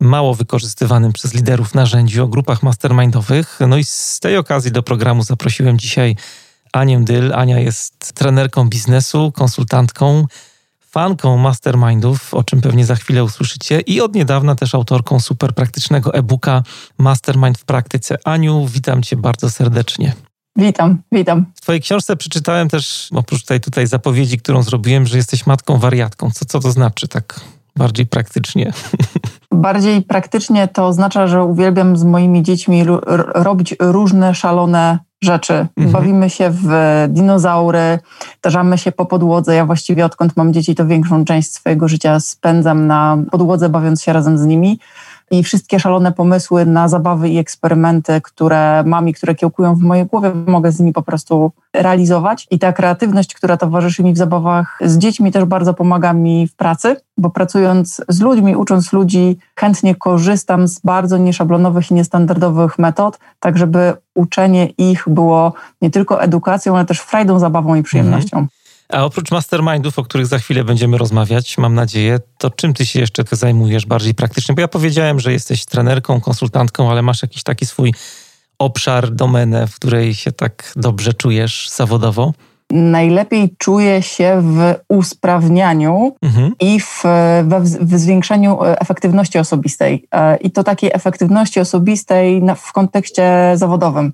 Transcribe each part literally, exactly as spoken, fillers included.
mało wykorzystywanym przez liderów narzędziu, o grupach mastermindowych. No i z tej okazji do programu zaprosiłem dzisiaj Anię Dyl. Ania jest trenerką biznesu, konsultantką, fanką mastermindów, o czym pewnie za chwilę usłyszycie, i od niedawna też autorką super praktycznego e-booka Mastermind w praktyce. Aniu, witam Cię bardzo serdecznie. Witam, witam. W Twojej książce przeczytałem też, oprócz tej tutaj zapowiedzi, którą zrobiłem, że jesteś matką wariatką. Co, co to znaczy tak bardziej praktycznie? Bardziej praktycznie to oznacza, że uwielbiam z moimi dziećmi robić różne szalone rzeczy. Mhm. Bawimy się w dinozaury, tarzamy się po podłodze. Ja właściwie odkąd mam dzieci, to większą część swojego życia spędzam na podłodze, bawiąc się razem z nimi. I wszystkie szalone pomysły na zabawy i eksperymenty, które mam i które kiełkują w mojej głowie, mogę z nimi po prostu realizować. I ta kreatywność, która towarzyszy mi w zabawach z dziećmi, też bardzo pomaga mi w pracy, bo pracując z ludźmi, ucząc ludzi, chętnie korzystam z bardzo nieszablonowych i niestandardowych metod, tak żeby uczenie ich było nie tylko edukacją, ale też frajdą, zabawą i przyjemnością. Mhm. A oprócz mastermindów, o których za chwilę będziemy rozmawiać, mam nadzieję, to czym ty się jeszcze zajmujesz bardziej praktycznie? Bo ja powiedziałem, że jesteś trenerką, konsultantką, ale masz jakiś taki swój obszar, domenę, w której się tak dobrze czujesz zawodowo? Najlepiej czuję się w usprawnianiu mhm. i w, w, w zwiększeniu efektywności osobistej. I to takiej efektywności osobistej w kontekście zawodowym.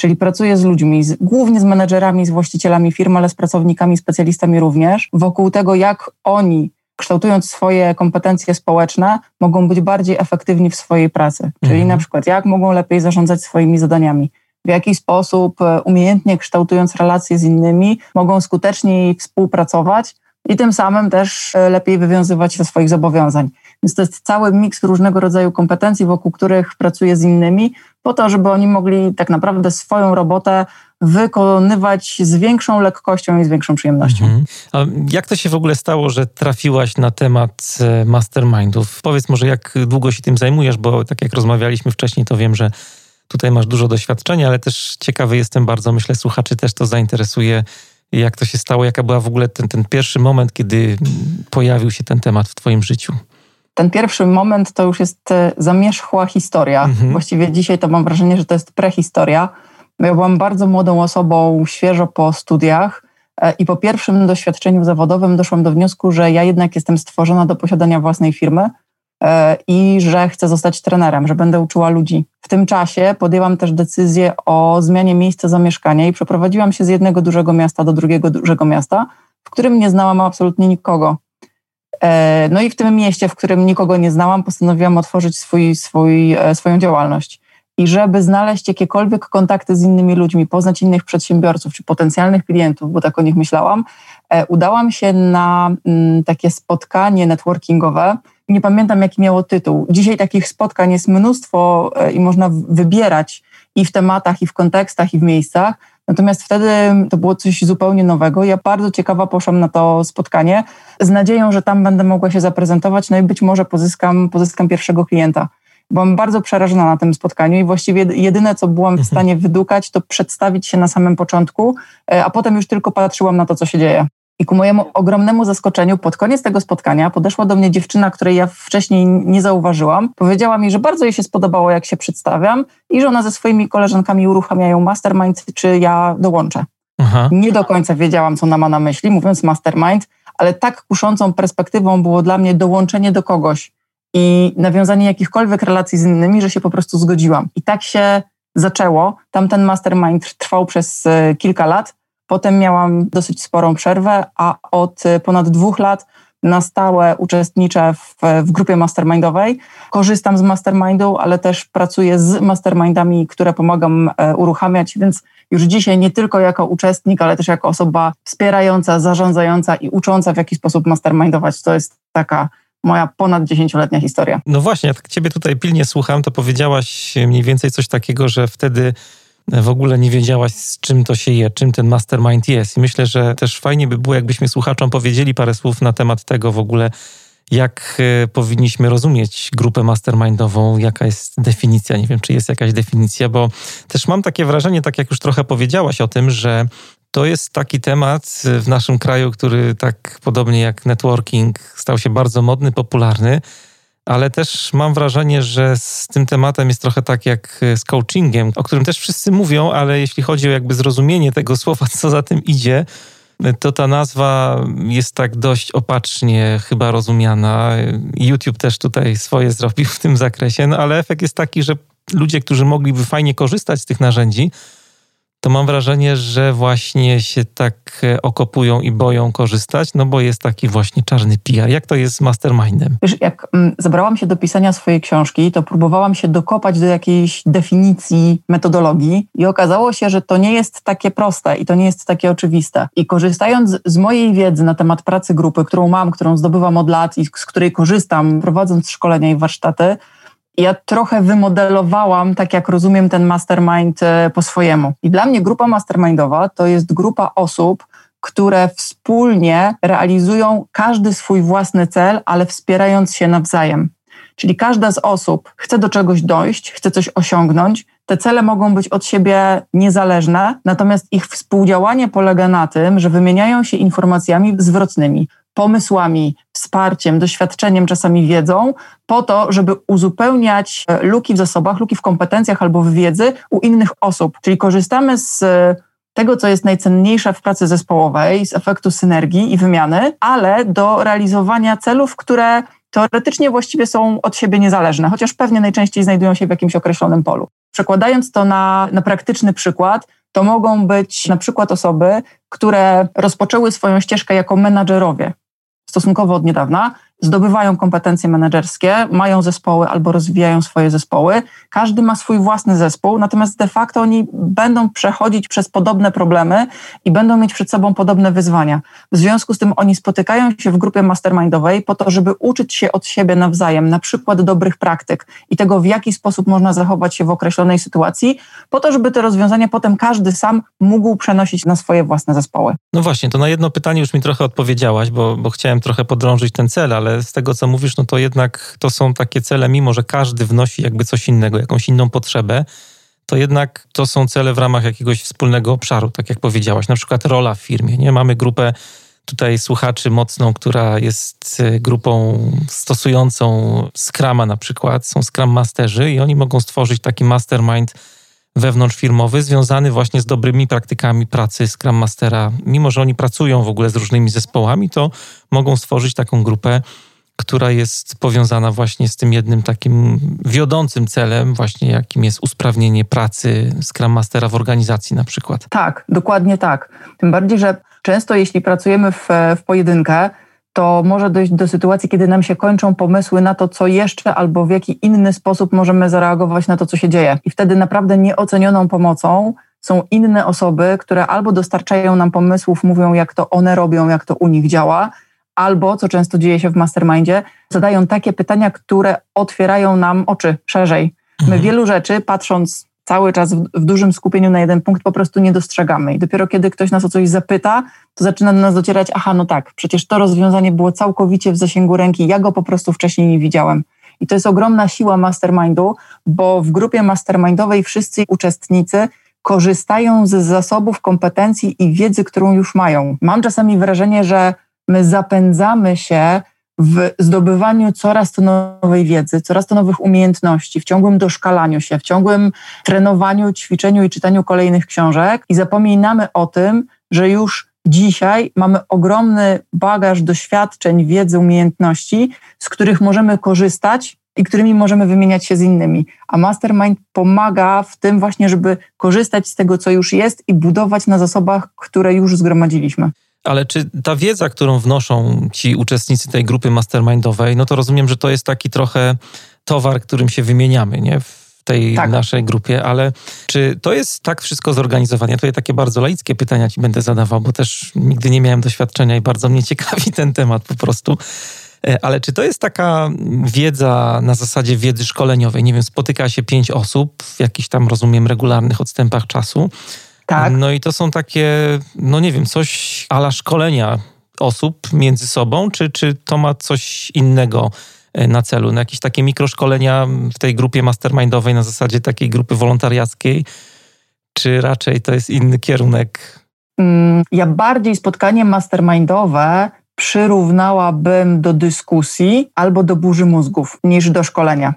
Czyli pracuję z ludźmi, z, głównie z menedżerami, z właścicielami firm, ale z pracownikami, specjalistami również, wokół tego, jak oni, kształtując swoje kompetencje społeczne, mogą być bardziej efektywni w swojej pracy. Czyli mhm. na przykład, jak mogą lepiej zarządzać swoimi zadaniami, w jaki sposób, umiejętnie kształtując relacje z innymi, mogą skuteczniej współpracować i tym samym też lepiej wywiązywać się ze swoich zobowiązań. Więc to jest cały miks różnego rodzaju kompetencji, wokół których pracuję z innymi, po to, żeby oni mogli tak naprawdę swoją robotę wykonywać z większą lekkością i z większą przyjemnością. Mhm. A jak to się w ogóle stało, że trafiłaś na temat mastermindów? Powiedz może, jak długo się tym zajmujesz, bo tak jak rozmawialiśmy wcześniej, to wiem, że tutaj masz dużo doświadczenia, ale też ciekawy jestem bardzo, myślę, słuchaczy też to zainteresuje, jak to się stało, jaka była w ogóle ten, ten pierwszy moment, kiedy pojawił się ten temat w twoim życiu? Ten pierwszy moment to już jest zamierzchła historia. Mhm. Właściwie dzisiaj to mam wrażenie, że to jest prehistoria. Ja byłam bardzo młodą osobą, świeżo po studiach i po pierwszym doświadczeniu zawodowym doszłam do wniosku, że ja jednak jestem stworzona do posiadania własnej firmy i że chcę zostać trenerem, że będę uczyła ludzi. W tym czasie podjęłam też decyzję o zmianie miejsca zamieszkania i przeprowadziłam się z jednego dużego miasta do drugiego dużego miasta, w którym nie znałam absolutnie nikogo. No i w tym mieście, w którym nikogo nie znałam, postanowiłam otworzyć swój, swój, swoją działalność. I żeby znaleźć jakiekolwiek kontakty z innymi ludźmi, poznać innych przedsiębiorców czy potencjalnych klientów, bo tak o nich myślałam, udałam się na takie spotkanie networkingowe. Nie pamiętam, jaki miało tytuł. Dzisiaj takich spotkań jest mnóstwo i można wybierać i w tematach, i w kontekstach, i w miejscach. Natomiast wtedy to było coś zupełnie nowego. Ja bardzo ciekawa poszłam na to spotkanie z nadzieją, że tam będę mogła się zaprezentować, no i być może pozyskam, pozyskam pierwszego klienta. Byłam bardzo przerażona na tym spotkaniu i właściwie jedyne, co byłam w stanie wydukać, to przedstawić się na samym początku, a potem już tylko patrzyłam na to, co się dzieje. I ku mojemu ogromnemu zaskoczeniu pod koniec tego spotkania podeszła do mnie dziewczyna, której ja wcześniej nie zauważyłam. Powiedziała mi, że bardzo jej się spodobało, jak się przedstawiam i że ona ze swoimi koleżankami uruchamiają mastermind, czy ja dołączę. Aha. Nie do końca wiedziałam, co ona ma na myśli, mówiąc mastermind, ale tak kuszącą perspektywą było dla mnie dołączenie do kogoś i nawiązanie jakichkolwiek relacji z innymi, że się po prostu zgodziłam. I tak się zaczęło. Tamten mastermind trwał przez kilka lat. Potem miałam dosyć sporą przerwę, a od ponad dwóch lat na stałe uczestniczę w, w grupie mastermindowej. Korzystam z mastermindu, ale też pracuję z mastermindami, które pomagam uruchamiać, więc już dzisiaj nie tylko jako uczestnik, ale też jako osoba wspierająca, zarządzająca i ucząca, w jaki sposób mastermindować. To jest taka moja ponad dziesięcioletnia historia. No właśnie, jak ciebie tutaj pilnie słucham, to powiedziałaś mniej więcej coś takiego, że wtedy w ogóle nie wiedziałaś, z czym to się je, czym ten mastermind jest. I myślę, że też fajnie by było, jakbyśmy słuchaczom powiedzieli parę słów na temat tego w ogóle, jak powinniśmy rozumieć grupę mastermindową, jaka jest definicja, nie wiem, czy jest jakaś definicja, bo też mam takie wrażenie, tak jak już trochę powiedziałaś o tym, że to jest taki temat w naszym kraju, który tak podobnie jak networking stał się bardzo modny, popularny, ale też mam wrażenie, że z tym tematem jest trochę tak jak z coachingiem, o którym też wszyscy mówią, ale jeśli chodzi o jakby zrozumienie tego słowa, co za tym idzie, to ta nazwa jest tak dość opacznie chyba rozumiana. YouTube też tutaj swoje zrobił w tym zakresie, no ale efekt jest taki, że ludzie, którzy mogliby fajnie korzystać z tych narzędzi, to mam wrażenie, że właśnie się tak okopują i boją korzystać, no bo jest taki właśnie czarny P R. Jak to jest z mastermindem? Wiesz, jak zabrałam się do pisania swojej książki, to próbowałam się dokopać do jakiejś definicji metodologii i okazało się, że to nie jest takie proste i to nie jest takie oczywiste. I korzystając z mojej wiedzy na temat pracy grupy, którą mam, którą zdobywam od lat i z której korzystam, prowadząc szkolenia i warsztaty, ja trochę wymodelowałam, tak jak rozumiem, ten mastermind po swojemu. I dla mnie grupa mastermindowa to jest grupa osób, które wspólnie realizują każdy swój własny cel, ale wspierając się nawzajem. Czyli każda z osób chce do czegoś dojść, chce coś osiągnąć. Te cele mogą być od siebie niezależne, natomiast ich współdziałanie polega na tym, że wymieniają się informacjami zwrotnymi, pomysłami, wsparciem, doświadczeniem, czasami wiedzą, po to, żeby uzupełniać luki w zasobach, luki w kompetencjach albo w wiedzy u innych osób. Czyli korzystamy z tego, co jest najcenniejsze w pracy zespołowej, z efektu synergii i wymiany, ale do realizowania celów, które teoretycznie właściwie są od siebie niezależne, chociaż pewnie najczęściej znajdują się w jakimś określonym polu. Przekładając to na, na praktyczny przykład, to mogą być na przykład osoby, które rozpoczęły swoją ścieżkę jako menadżerowie. Stosunkowo od niedawna, zdobywają kompetencje menedżerskie, mają zespoły albo rozwijają swoje zespoły. Każdy ma swój własny zespół, natomiast de facto oni będą przechodzić przez podobne problemy i będą mieć przed sobą podobne wyzwania. W związku z tym oni spotykają się w grupie mastermindowej po to, żeby uczyć się od siebie nawzajem, na przykład dobrych praktyk i tego, w jaki sposób można zachować się w określonej sytuacji, po to, żeby te rozwiązania potem każdy sam mógł przenosić na swoje własne zespoły. No właśnie, to na jedno pytanie już mi trochę odpowiedziałaś, bo, bo chciałem trochę podrążyć ten cel, ale z tego, co mówisz, no to jednak to są takie cele, mimo że każdy wnosi jakby coś innego, jakąś inną potrzebę, to jednak to są cele w ramach jakiegoś wspólnego obszaru, tak jak powiedziałaś, na przykład rola w firmie, nie? Mamy grupę tutaj słuchaczy mocną, która jest grupą stosującą Scrama na przykład, są Scrum Masterzy i oni mogą stworzyć taki mastermind wewnątrzfirmowy związany właśnie z dobrymi praktykami pracy Scrum Mastera. Mimo że oni pracują w ogóle z różnymi zespołami, to mogą stworzyć taką grupę, która jest powiązana właśnie z tym jednym takim wiodącym celem, właśnie jakim jest usprawnienie pracy Scrum Mastera w organizacji na przykład. Tak, dokładnie tak. Tym bardziej, że często jeśli pracujemy w, w pojedynkę, to może dojść do sytuacji, kiedy nam się kończą pomysły na to, co jeszcze albo w jaki inny sposób możemy zareagować na to, co się dzieje. I wtedy naprawdę nieocenioną pomocą są inne osoby, które albo dostarczają nam pomysłów, mówią, jak to one robią, jak to u nich działa, albo, co często dzieje się w mastermindzie, zadają takie pytania, które otwierają nam oczy szerzej. My wielu rzeczy, patrząc cały czas w, w dużym skupieniu na jeden punkt, po prostu nie dostrzegamy. I dopiero kiedy ktoś nas o coś zapyta, to zaczyna do nas docierać, aha, no tak, przecież to rozwiązanie było całkowicie w zasięgu ręki, ja go po prostu wcześniej nie widziałem. I to jest ogromna siła mastermindu, bo w grupie mastermindowej wszyscy uczestnicy korzystają z zasobów, kompetencji i wiedzy, którą już mają. Mam czasami wrażenie, że my zapędzamy się w zdobywaniu coraz to nowej wiedzy, coraz to nowych umiejętności, w ciągłym doszkalaniu się, w ciągłym trenowaniu, ćwiczeniu i czytaniu kolejnych książek i zapominamy o tym, że już dzisiaj mamy ogromny bagaż doświadczeń, wiedzy, umiejętności, z których możemy korzystać i którymi możemy wymieniać się z innymi. A mastermind pomaga w tym właśnie, żeby korzystać z tego, co już jest i budować na zasobach, które już zgromadziliśmy. Ale czy ta wiedza, którą wnoszą ci uczestnicy tej grupy mastermindowej, no to rozumiem, że to jest taki trochę towar, którym się wymieniamy, nie? W tej tak. naszej grupie, ale czy to jest tak wszystko zorganizowane? Ja tutaj takie bardzo laickie pytania ci będę zadawał, bo też nigdy nie miałem doświadczenia i bardzo mnie ciekawi ten temat po prostu. Ale czy to jest taka wiedza na zasadzie wiedzy szkoleniowej? Nie wiem, spotyka się pięć osób w jakichś tam, rozumiem, regularnych odstępach czasu. Tak. No i to są takie, no nie wiem, coś a la szkolenia osób między sobą, czy, czy to ma coś innego na celu? No jakieś takie mikroszkolenia w tej grupie mastermindowej na zasadzie takiej grupy wolontariackiej? Czy raczej to jest inny kierunek? Ja bardziej spotkanie mastermindowe przyrównałabym do dyskusji albo do burzy mózgów niż do szkolenia.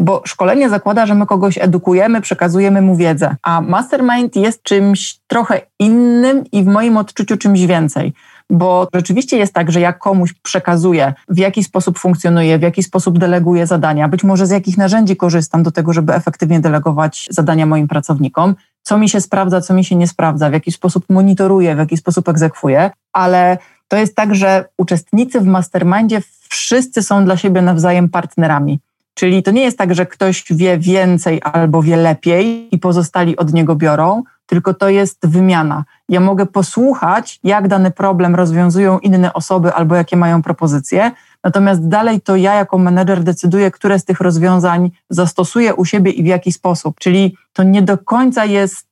Bo szkolenie zakłada, że my kogoś edukujemy, przekazujemy mu wiedzę, a mastermind jest czymś trochę innym i w moim odczuciu czymś więcej. Bo rzeczywiście jest tak, że ja komuś przekazuję, w jaki sposób funkcjonuję, w jaki sposób deleguję zadania, być może z jakich narzędzi korzystam do tego, żeby efektywnie delegować zadania moim pracownikom, co mi się sprawdza, co mi się nie sprawdza, w jaki sposób monitoruję, w jaki sposób egzekwuję, ale to jest tak, że uczestnicy w mastermindzie wszyscy są dla siebie nawzajem partnerami. Czyli to nie jest tak, że ktoś wie więcej albo wie lepiej i pozostali od niego biorą, tylko to jest wymiana. Ja mogę posłuchać, jak dany problem rozwiązują inne osoby albo jakie mają propozycje, natomiast dalej to ja jako menedżer decyduję, które z tych rozwiązań zastosuję u siebie i w jaki sposób. Czyli to nie do końca jest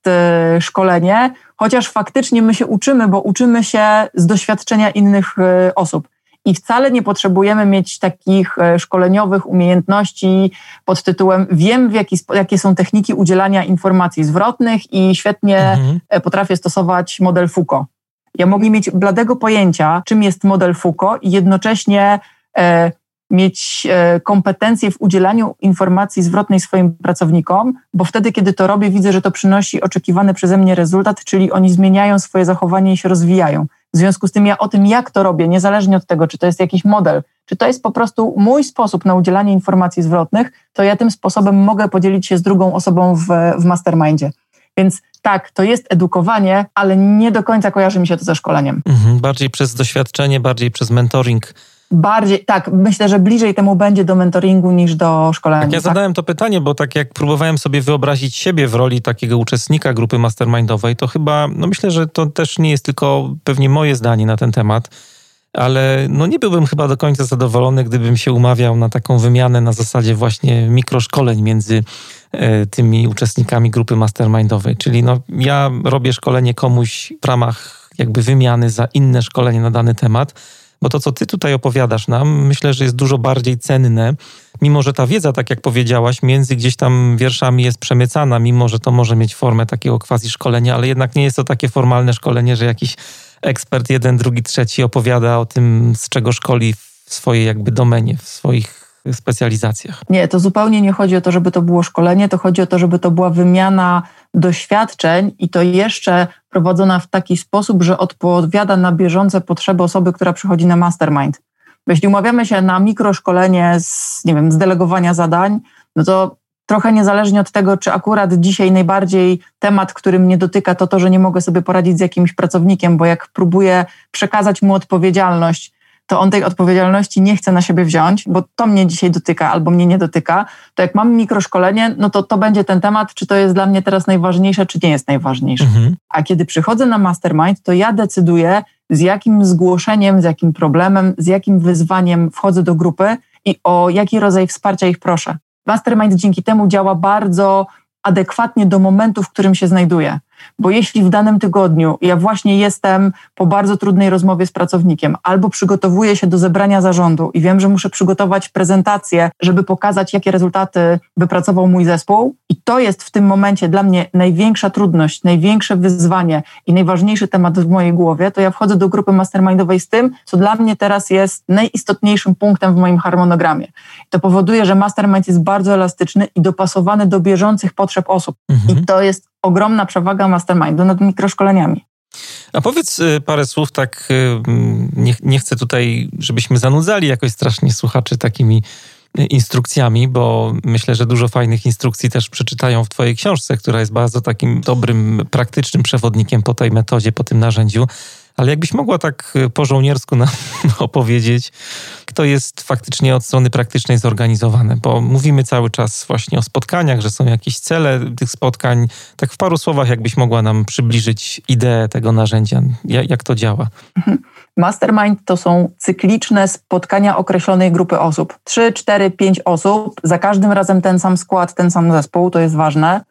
szkolenie, chociaż faktycznie my się uczymy, bo uczymy się z doświadczenia innych osób. I wcale nie potrzebujemy mieć takich szkoleniowych umiejętności pod tytułem wiem, w jaki, jakie są techniki udzielania informacji zwrotnych i świetnie mhm. potrafię stosować model Foucault. Ja mogę mieć bladego pojęcia, czym jest model Foucault i jednocześnie e, mieć e, kompetencje w udzielaniu informacji zwrotnej swoim pracownikom, bo wtedy, kiedy to robię, widzę, że to przynosi oczekiwany przeze mnie rezultat, czyli oni zmieniają swoje zachowanie i się rozwijają. W związku z tym ja o tym, jak to robię, niezależnie od tego, czy to jest jakiś model, czy to jest po prostu mój sposób na udzielanie informacji zwrotnych, to ja tym sposobem mogę podzielić się z drugą osobą w, w mastermindzie. Więc tak, to jest edukowanie, ale nie do końca kojarzy mi się to ze szkoleniem. Mhm, bardziej przez doświadczenie, bardziej przez mentoring. Bardziej, tak, myślę, że bliżej temu będzie do mentoringu niż do szkolenia. Tak, ja zadałem to pytanie, bo tak jak próbowałem sobie wyobrazić siebie w roli takiego uczestnika grupy mastermindowej, to chyba, no myślę, że to też nie jest tylko pewnie moje zdanie na ten temat, ale no nie byłbym chyba do końca zadowolony, gdybym się umawiał na taką wymianę na zasadzie właśnie mikroszkoleń między tymi uczestnikami grupy mastermindowej. Czyli no ja robię szkolenie komuś w ramach jakby wymiany za inne szkolenie na dany temat, bo to, co ty tutaj opowiadasz nam, myślę, że jest dużo bardziej cenne, mimo że ta wiedza, tak jak powiedziałaś, między gdzieś tam wierszami jest przemycana, mimo że to może mieć formę takiego quasi szkolenia, ale jednak nie jest to takie formalne szkolenie, że jakiś ekspert jeden, drugi, trzeci opowiada o tym, z czego szkoli w swojej jakby domenie, w swoich specjalizacjach. Nie, to zupełnie nie chodzi o to, żeby to było szkolenie, to chodzi o to, żeby to była wymiana doświadczeń i to jeszcze prowadzona w taki sposób, że odpowiada na bieżące potrzeby osoby, która przychodzi na mastermind. Bo jeśli umawiamy się na mikroszkolenie z, nie wiem, z delegowania zadań, no to trochę niezależnie od tego, czy akurat dzisiaj najbardziej temat, który mnie dotyka, to to, że nie mogę sobie poradzić z jakimś pracownikiem, bo jak próbuję przekazać mu odpowiedzialność, to on tej odpowiedzialności nie chce na siebie wziąć, bo to mnie dzisiaj dotyka albo mnie nie dotyka, to jak mam mikroszkolenie, no to to będzie ten temat, czy to jest dla mnie teraz najważniejsze, czy nie jest najważniejsze. Mhm. A kiedy przychodzę na mastermind, to ja decyduję, z jakim zgłoszeniem, z jakim problemem, z jakim wyzwaniem wchodzę do grupy i o jaki rodzaj wsparcia ich proszę. Mastermind dzięki temu działa bardzo adekwatnie do momentu, w którym się znajduję. Bo jeśli w danym tygodniu ja właśnie jestem po bardzo trudnej rozmowie z pracownikiem albo przygotowuję się do zebrania zarządu i wiem, że muszę przygotować prezentację, żeby pokazać, jakie rezultaty wypracował mój zespół i to jest w tym momencie dla mnie największa trudność, największe wyzwanie i najważniejszy temat w mojej głowie, to ja wchodzę do grupy mastermindowej z tym, co dla mnie teraz jest najistotniejszym punktem w moim harmonogramie. To powoduje, że mastermind jest bardzo elastyczny i dopasowany do bieżących potrzeb osób. Mhm. I to jest ogromna przewaga mastermindu nad mikroszkoleniami. A powiedz parę słów, tak nie, nie chcę tutaj, żebyśmy zanudzali jakoś strasznie słuchaczy takimi instrukcjami, bo myślę, że dużo fajnych instrukcji też przeczytają w twojej książce, która jest bardzo takim dobrym, praktycznym przewodnikiem po tej metodzie, po tym narzędziu. Ale jakbyś mogła tak po żołniersku nam opowiedzieć, kto jest faktycznie od strony praktycznej zorganizowane, bo mówimy cały czas właśnie o spotkaniach, że są jakieś cele tych spotkań. Tak w paru słowach jakbyś mogła nam przybliżyć ideę tego narzędzia, jak to działa. Mastermind to są cykliczne spotkania określonej grupy osób. trzy, cztery, pięć osób, za każdym razem ten sam skład, ten sam zespół, to jest ważne.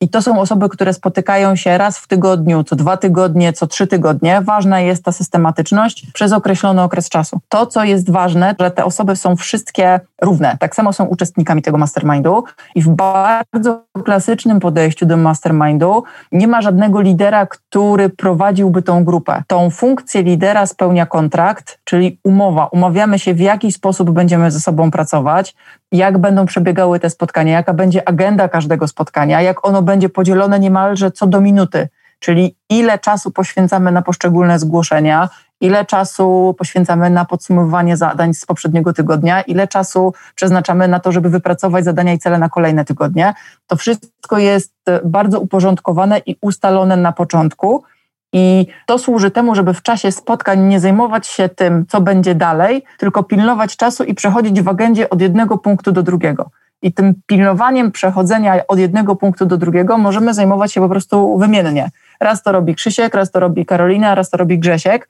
I to są osoby, które spotykają się raz w tygodniu, co dwa tygodnie, co trzy tygodnie. Ważna jest ta systematyczność przez określony okres czasu. To, co jest ważne, że te osoby są wszystkie równe. Tak samo są uczestnikami tego mastermindu i w bardzo klasycznym podejściu do mastermindu nie ma żadnego lidera, który prowadziłby tą grupę. Tą funkcję lidera spełnia kontrakt, czyli umowa. Umawiamy się, w jaki sposób będziemy ze sobą pracować, jak będą przebiegały te spotkania, jaka będzie agenda każdego spotkania, jak ono będzie podzielone niemalże co do minuty, czyli ile czasu poświęcamy na poszczególne zgłoszenia, ile czasu poświęcamy na podsumowywanie zadań z poprzedniego tygodnia, ile czasu przeznaczamy na to, żeby wypracować zadania i cele na kolejne tygodnie. To wszystko jest bardzo uporządkowane i ustalone na początku i to służy temu, żeby w czasie spotkań nie zajmować się tym, co będzie dalej, tylko pilnować czasu i przechodzić w agendzie od jednego punktu do drugiego. I tym pilnowaniem przechodzenia od jednego punktu do drugiego możemy zajmować się po prostu wymiennie. Raz to robi Krzysiek, raz to robi Karolina, raz to robi Grzesiek,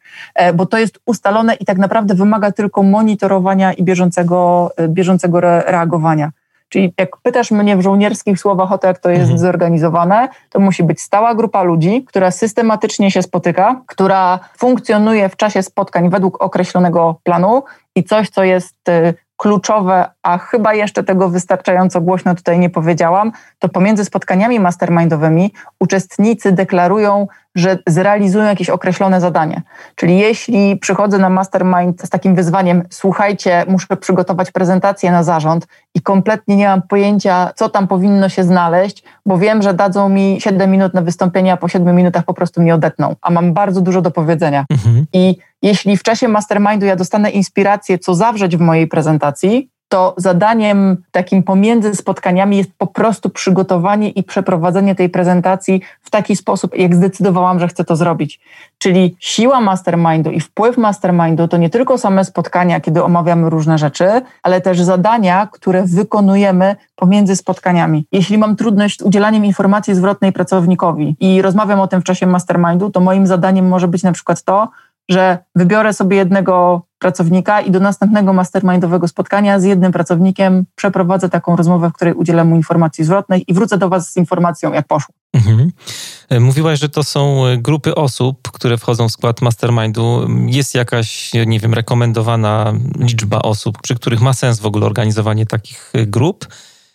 bo to jest ustalone i tak naprawdę wymaga tylko monitorowania i bieżącego, bieżącego reagowania. Czyli jak pytasz mnie w żołnierskich słowach o to, jak to jest mhm. zorganizowane, to musi być stała grupa ludzi, która systematycznie się spotyka, która funkcjonuje w czasie spotkań według określonego planu i coś, co jest kluczowe, a chyba jeszcze tego wystarczająco głośno tutaj nie powiedziałam, to pomiędzy spotkaniami mastermindowymi uczestnicy deklarują, że zrealizują jakieś określone zadanie. Czyli jeśli przychodzę na mastermind z takim wyzwaniem, słuchajcie, muszę przygotować prezentację na zarząd i kompletnie nie mam pojęcia, co tam powinno się znaleźć, bo wiem, że dadzą mi siedem minut na wystąpienie, a po siedmiu minutach po prostu mnie odetną, a mam bardzo dużo do powiedzenia. Mhm. I jeśli w czasie mastermindu ja dostanę inspirację, co zawrzeć w mojej prezentacji, to zadaniem takim pomiędzy spotkaniami jest po prostu przygotowanie i przeprowadzenie tej prezentacji w taki sposób, jak zdecydowałam, że chcę to zrobić. Czyli siła mastermindu i wpływ mastermindu to nie tylko same spotkania, kiedy omawiamy różne rzeczy, ale też zadania, które wykonujemy pomiędzy spotkaniami. Jeśli mam trudność z udzielaniem informacji zwrotnej pracownikowi i rozmawiam o tym w czasie mastermindu, to moim zadaniem może być na przykład to, że wybiorę sobie jednego pracownika i do następnego mastermindowego spotkania z jednym pracownikiem przeprowadzę taką rozmowę, w której udzielę mu informacji zwrotnej i wrócę do Was z informacją, jak poszło. Mhm. Mówiłaś, że to są grupy osób, które wchodzą w skład mastermindu. Jest jakaś, nie wiem, rekomendowana liczba osób, przy których ma sens w ogóle organizowanie takich grup?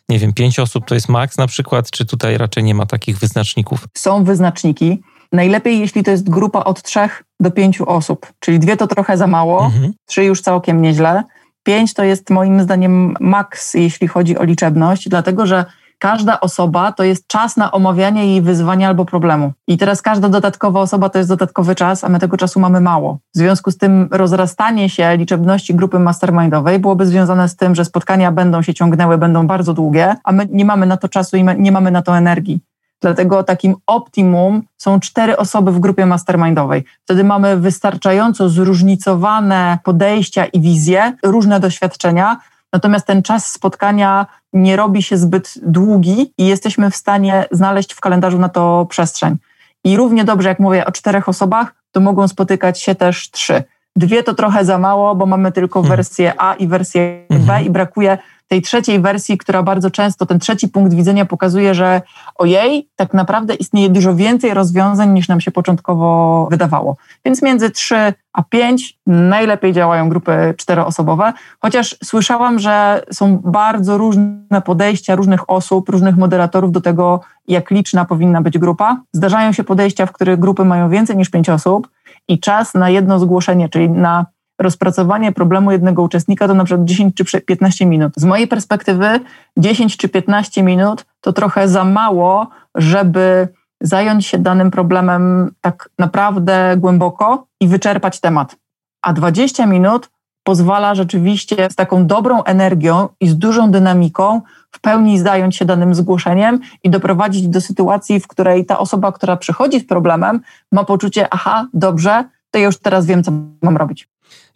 Nie wiem, pięć osób to jest maks na przykład, czy tutaj raczej nie ma takich wyznaczników? Są wyznaczniki. Najlepiej, jeśli to jest grupa od trzech do pięciu osób, czyli dwie to trochę za mało, mhm. trzy już całkiem nieźle, pięć to jest moim zdaniem maks, jeśli chodzi o liczebność, dlatego że każda osoba to jest czas na omawianie jej wyzwania albo problemu. I teraz każda dodatkowa osoba to jest dodatkowy czas, a my tego czasu mamy mało. W związku z tym rozrastanie się liczebności grupy mastermindowej byłoby związane z tym, że spotkania będą się ciągnęły, będą bardzo długie, a my nie mamy na to czasu i nie mamy na to energii. Dlatego takim optimum są cztery osoby w grupie mastermindowej. Wtedy mamy wystarczająco zróżnicowane podejścia i wizje, różne doświadczenia, natomiast ten czas spotkania nie robi się zbyt długi i jesteśmy w stanie znaleźć w kalendarzu na to przestrzeń. I równie dobrze, jak mówię o czterech osobach, to mogą spotykać się też trzy. Dwie to trochę za mało, bo mamy tylko hmm. wersję A i wersję hmm. B i brakuje tej trzeciej wersji, która bardzo często, ten trzeci punkt widzenia pokazuje, że ojej, tak naprawdę istnieje dużo więcej rozwiązań niż nam się początkowo wydawało. Więc między trzy a pięć najlepiej działają grupy czteroosobowe, chociaż słyszałam, że są bardzo różne podejścia różnych osób, różnych moderatorów do tego, jak liczna powinna być grupa. Zdarzają się podejścia, w których grupy mają więcej niż pięć osób i czas na jedno zgłoszenie, czyli na rozpracowanie problemu jednego uczestnika to na przykład dziesięć czy piętnaście minut. Z mojej perspektywy dziesięć czy piętnaście minut to trochę za mało, żeby zająć się danym problemem tak naprawdę głęboko i wyczerpać temat. A dwadzieścia minut pozwala rzeczywiście z taką dobrą energią i z dużą dynamiką w pełni zająć się danym zgłoszeniem i doprowadzić do sytuacji, w której ta osoba, która przychodzi z problemem, ma poczucie, aha, dobrze, to ja już teraz wiem, co mam robić.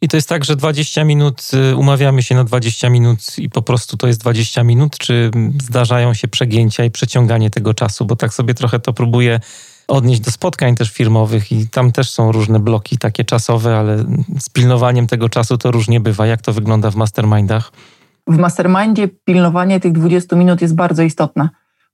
I to jest tak, że dwadzieścia minut, umawiamy się na dwadzieścia minut i po prostu to jest dwadzieścia minut, czy zdarzają się przegięcia i przeciąganie tego czasu? Bo tak sobie trochę to próbuję odnieść do spotkań też firmowych i tam też są różne bloki takie czasowe, ale z pilnowaniem tego czasu to różnie bywa. Jak to wygląda w mastermindach? W mastermindzie pilnowanie tych dwudziestu minut jest bardzo istotne,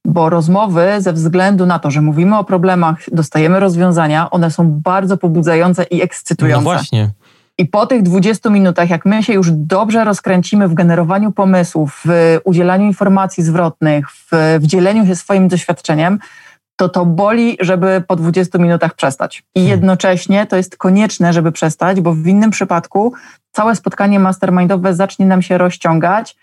bo rozmowy ze względu na to, że mówimy o problemach, dostajemy rozwiązania, one są bardzo pobudzające i ekscytujące. No właśnie. I po tych dwudziestu minutach, jak my się już dobrze rozkręcimy w generowaniu pomysłów, w udzielaniu informacji zwrotnych, w, w dzieleniu się swoim doświadczeniem, to to boli, żeby po dwudziestu minutach przestać. I jednocześnie to jest konieczne, żeby przestać, bo w innym przypadku całe spotkanie mastermindowe zacznie nam się rozciągać,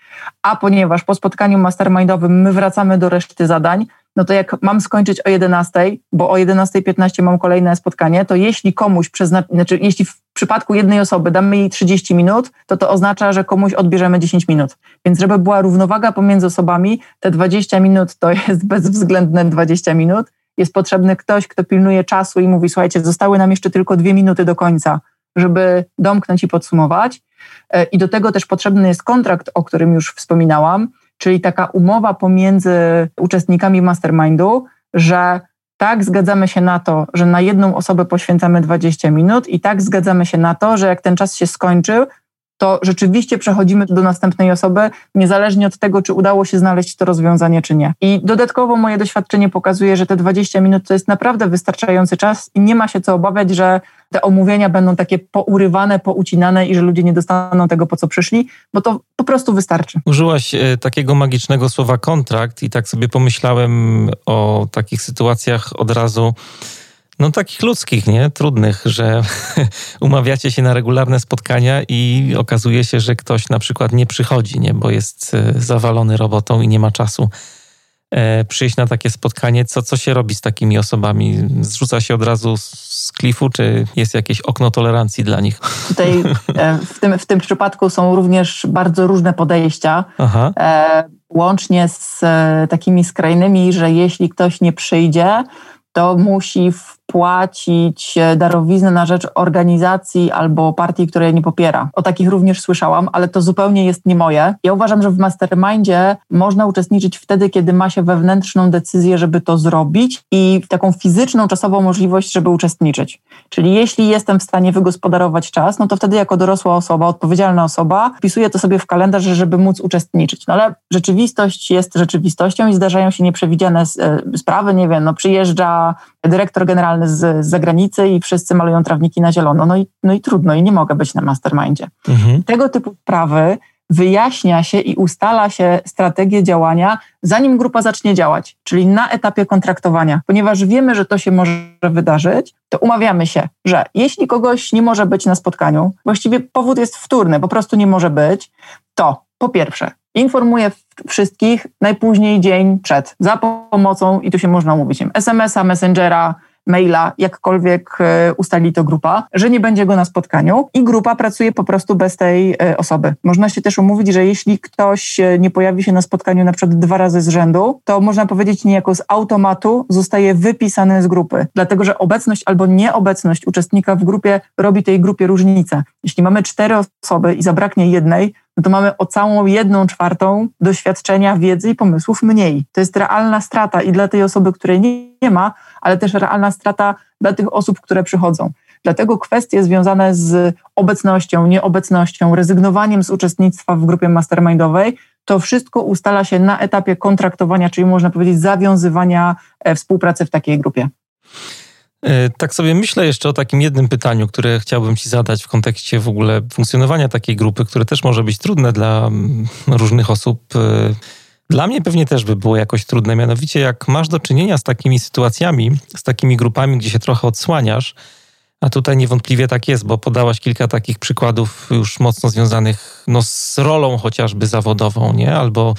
a ponieważ po spotkaniu mastermindowym my wracamy do reszty zadań, no to jak mam skończyć o jedenastej, bo o jedenasta piętnaście mam kolejne spotkanie, to jeśli komuś przezna... znaczy, jeśli w przypadku jednej osoby damy jej trzydzieści minut, to to oznacza, że komuś odbierzemy dziesięć minut. Więc żeby była równowaga pomiędzy osobami, te dwadzieścia minut to jest bezwzględne dwadzieścia minut. Jest potrzebny ktoś, kto pilnuje czasu i mówi, słuchajcie, zostały nam jeszcze tylko dwie minuty do końca, żeby domknąć i podsumować. I do tego też potrzebny jest kontrakt, o którym już wspominałam, czyli taka umowa pomiędzy uczestnikami mastermindu, że tak zgadzamy się na to, że na jedną osobę poświęcamy dwadzieścia minut i tak zgadzamy się na to, że jak ten czas się skończy, to rzeczywiście przechodzimy do następnej osoby, niezależnie od tego, czy udało się znaleźć to rozwiązanie, czy nie. I dodatkowo moje doświadczenie pokazuje, że te dwadzieścia minut to jest naprawdę wystarczający czas i nie ma się co obawiać, że te omówienia będą takie pourywane, poucinane i że ludzie nie dostaną tego, po co przyszli, bo to po prostu wystarczy. Użyłaś takiego magicznego słowa kontrakt i tak sobie pomyślałem o takich sytuacjach od razu, no takich ludzkich, nie? Trudnych, że umawiacie się na regularne spotkania i okazuje się, że ktoś na przykład nie przychodzi, nie? Bo jest zawalony robotą i nie ma czasu e, przyjść na takie spotkanie. Co, co się robi z takimi osobami? Zrzuca się od razu z klifu, czy jest jakieś okno tolerancji dla nich? Tutaj e, w, tym, w tym przypadku są również bardzo różne podejścia. Aha. E, łącznie z e, takimi skrajnymi, że jeśli ktoś nie przyjdzie, to musi wpłacić darowiznę na rzecz organizacji albo partii, której nie popiera. O takich również słyszałam, ale to zupełnie jest nie moje. Ja uważam, że w mastermindzie można uczestniczyć wtedy, kiedy ma się wewnętrzną decyzję, żeby to zrobić i taką fizyczną, czasową możliwość, żeby uczestniczyć. Czyli jeśli jestem w stanie wygospodarować czas, no to wtedy jako dorosła osoba, odpowiedzialna osoba, wpisuję to sobie w kalendarz, żeby móc uczestniczyć. No ale rzeczywistość jest rzeczywistością i zdarzają się nieprzewidziane sprawy, nie wiem, no przyjeżdża dyrektor generalny z zagranicy i wszyscy malują trawniki na zielono. No i, no i trudno, i nie mogę być na mastermindzie. Mhm. Tego typu sprawy wyjaśnia się i ustala się strategię działania, zanim grupa zacznie działać, czyli na etapie kontraktowania. Ponieważ wiemy, że to się może wydarzyć, to umawiamy się, że jeśli kogoś nie może być na spotkaniu, właściwie powód jest wtórny, po prostu nie może być, to po pierwsze, informuję wszystkich najpóźniej dzień przed, za pomocą, i tu się można umówić, es em es a, Messengera, maila, jakkolwiek ustali to grupa, że nie będzie go na spotkaniu i grupa pracuje po prostu bez tej osoby. Można się też umówić, że jeśli ktoś nie pojawi się na spotkaniu na przykład dwa razy z rzędu, to można powiedzieć niejako z automatu zostaje wypisany z grupy, dlatego że obecność albo nieobecność uczestnika w grupie robi tej grupie różnicę. Jeśli mamy cztery osoby i zabraknie jednej, no to mamy o całą jedną czwartą doświadczenia, wiedzy i pomysłów mniej. To jest realna strata i dla tej osoby, której nie, nie ma, ale też realna strata dla tych osób, które przychodzą. Dlatego kwestie związane z obecnością, nieobecnością, rezygnowaniem z uczestnictwa w grupie mastermindowej, to wszystko ustala się na etapie kontraktowania, czyli można powiedzieć zawiązywania współpracy w takiej grupie. Tak sobie myślę jeszcze o takim jednym pytaniu, które chciałbym Ci zadać w kontekście w ogóle funkcjonowania takiej grupy, które też może być trudne dla różnych osób. Dla mnie pewnie też by było jakoś trudne, mianowicie jak masz do czynienia z takimi sytuacjami, z takimi grupami, gdzie się trochę odsłaniasz, a tutaj niewątpliwie tak jest, bo podałaś kilka takich przykładów już mocno związanych no, z rolą chociażby zawodową, nie? Albo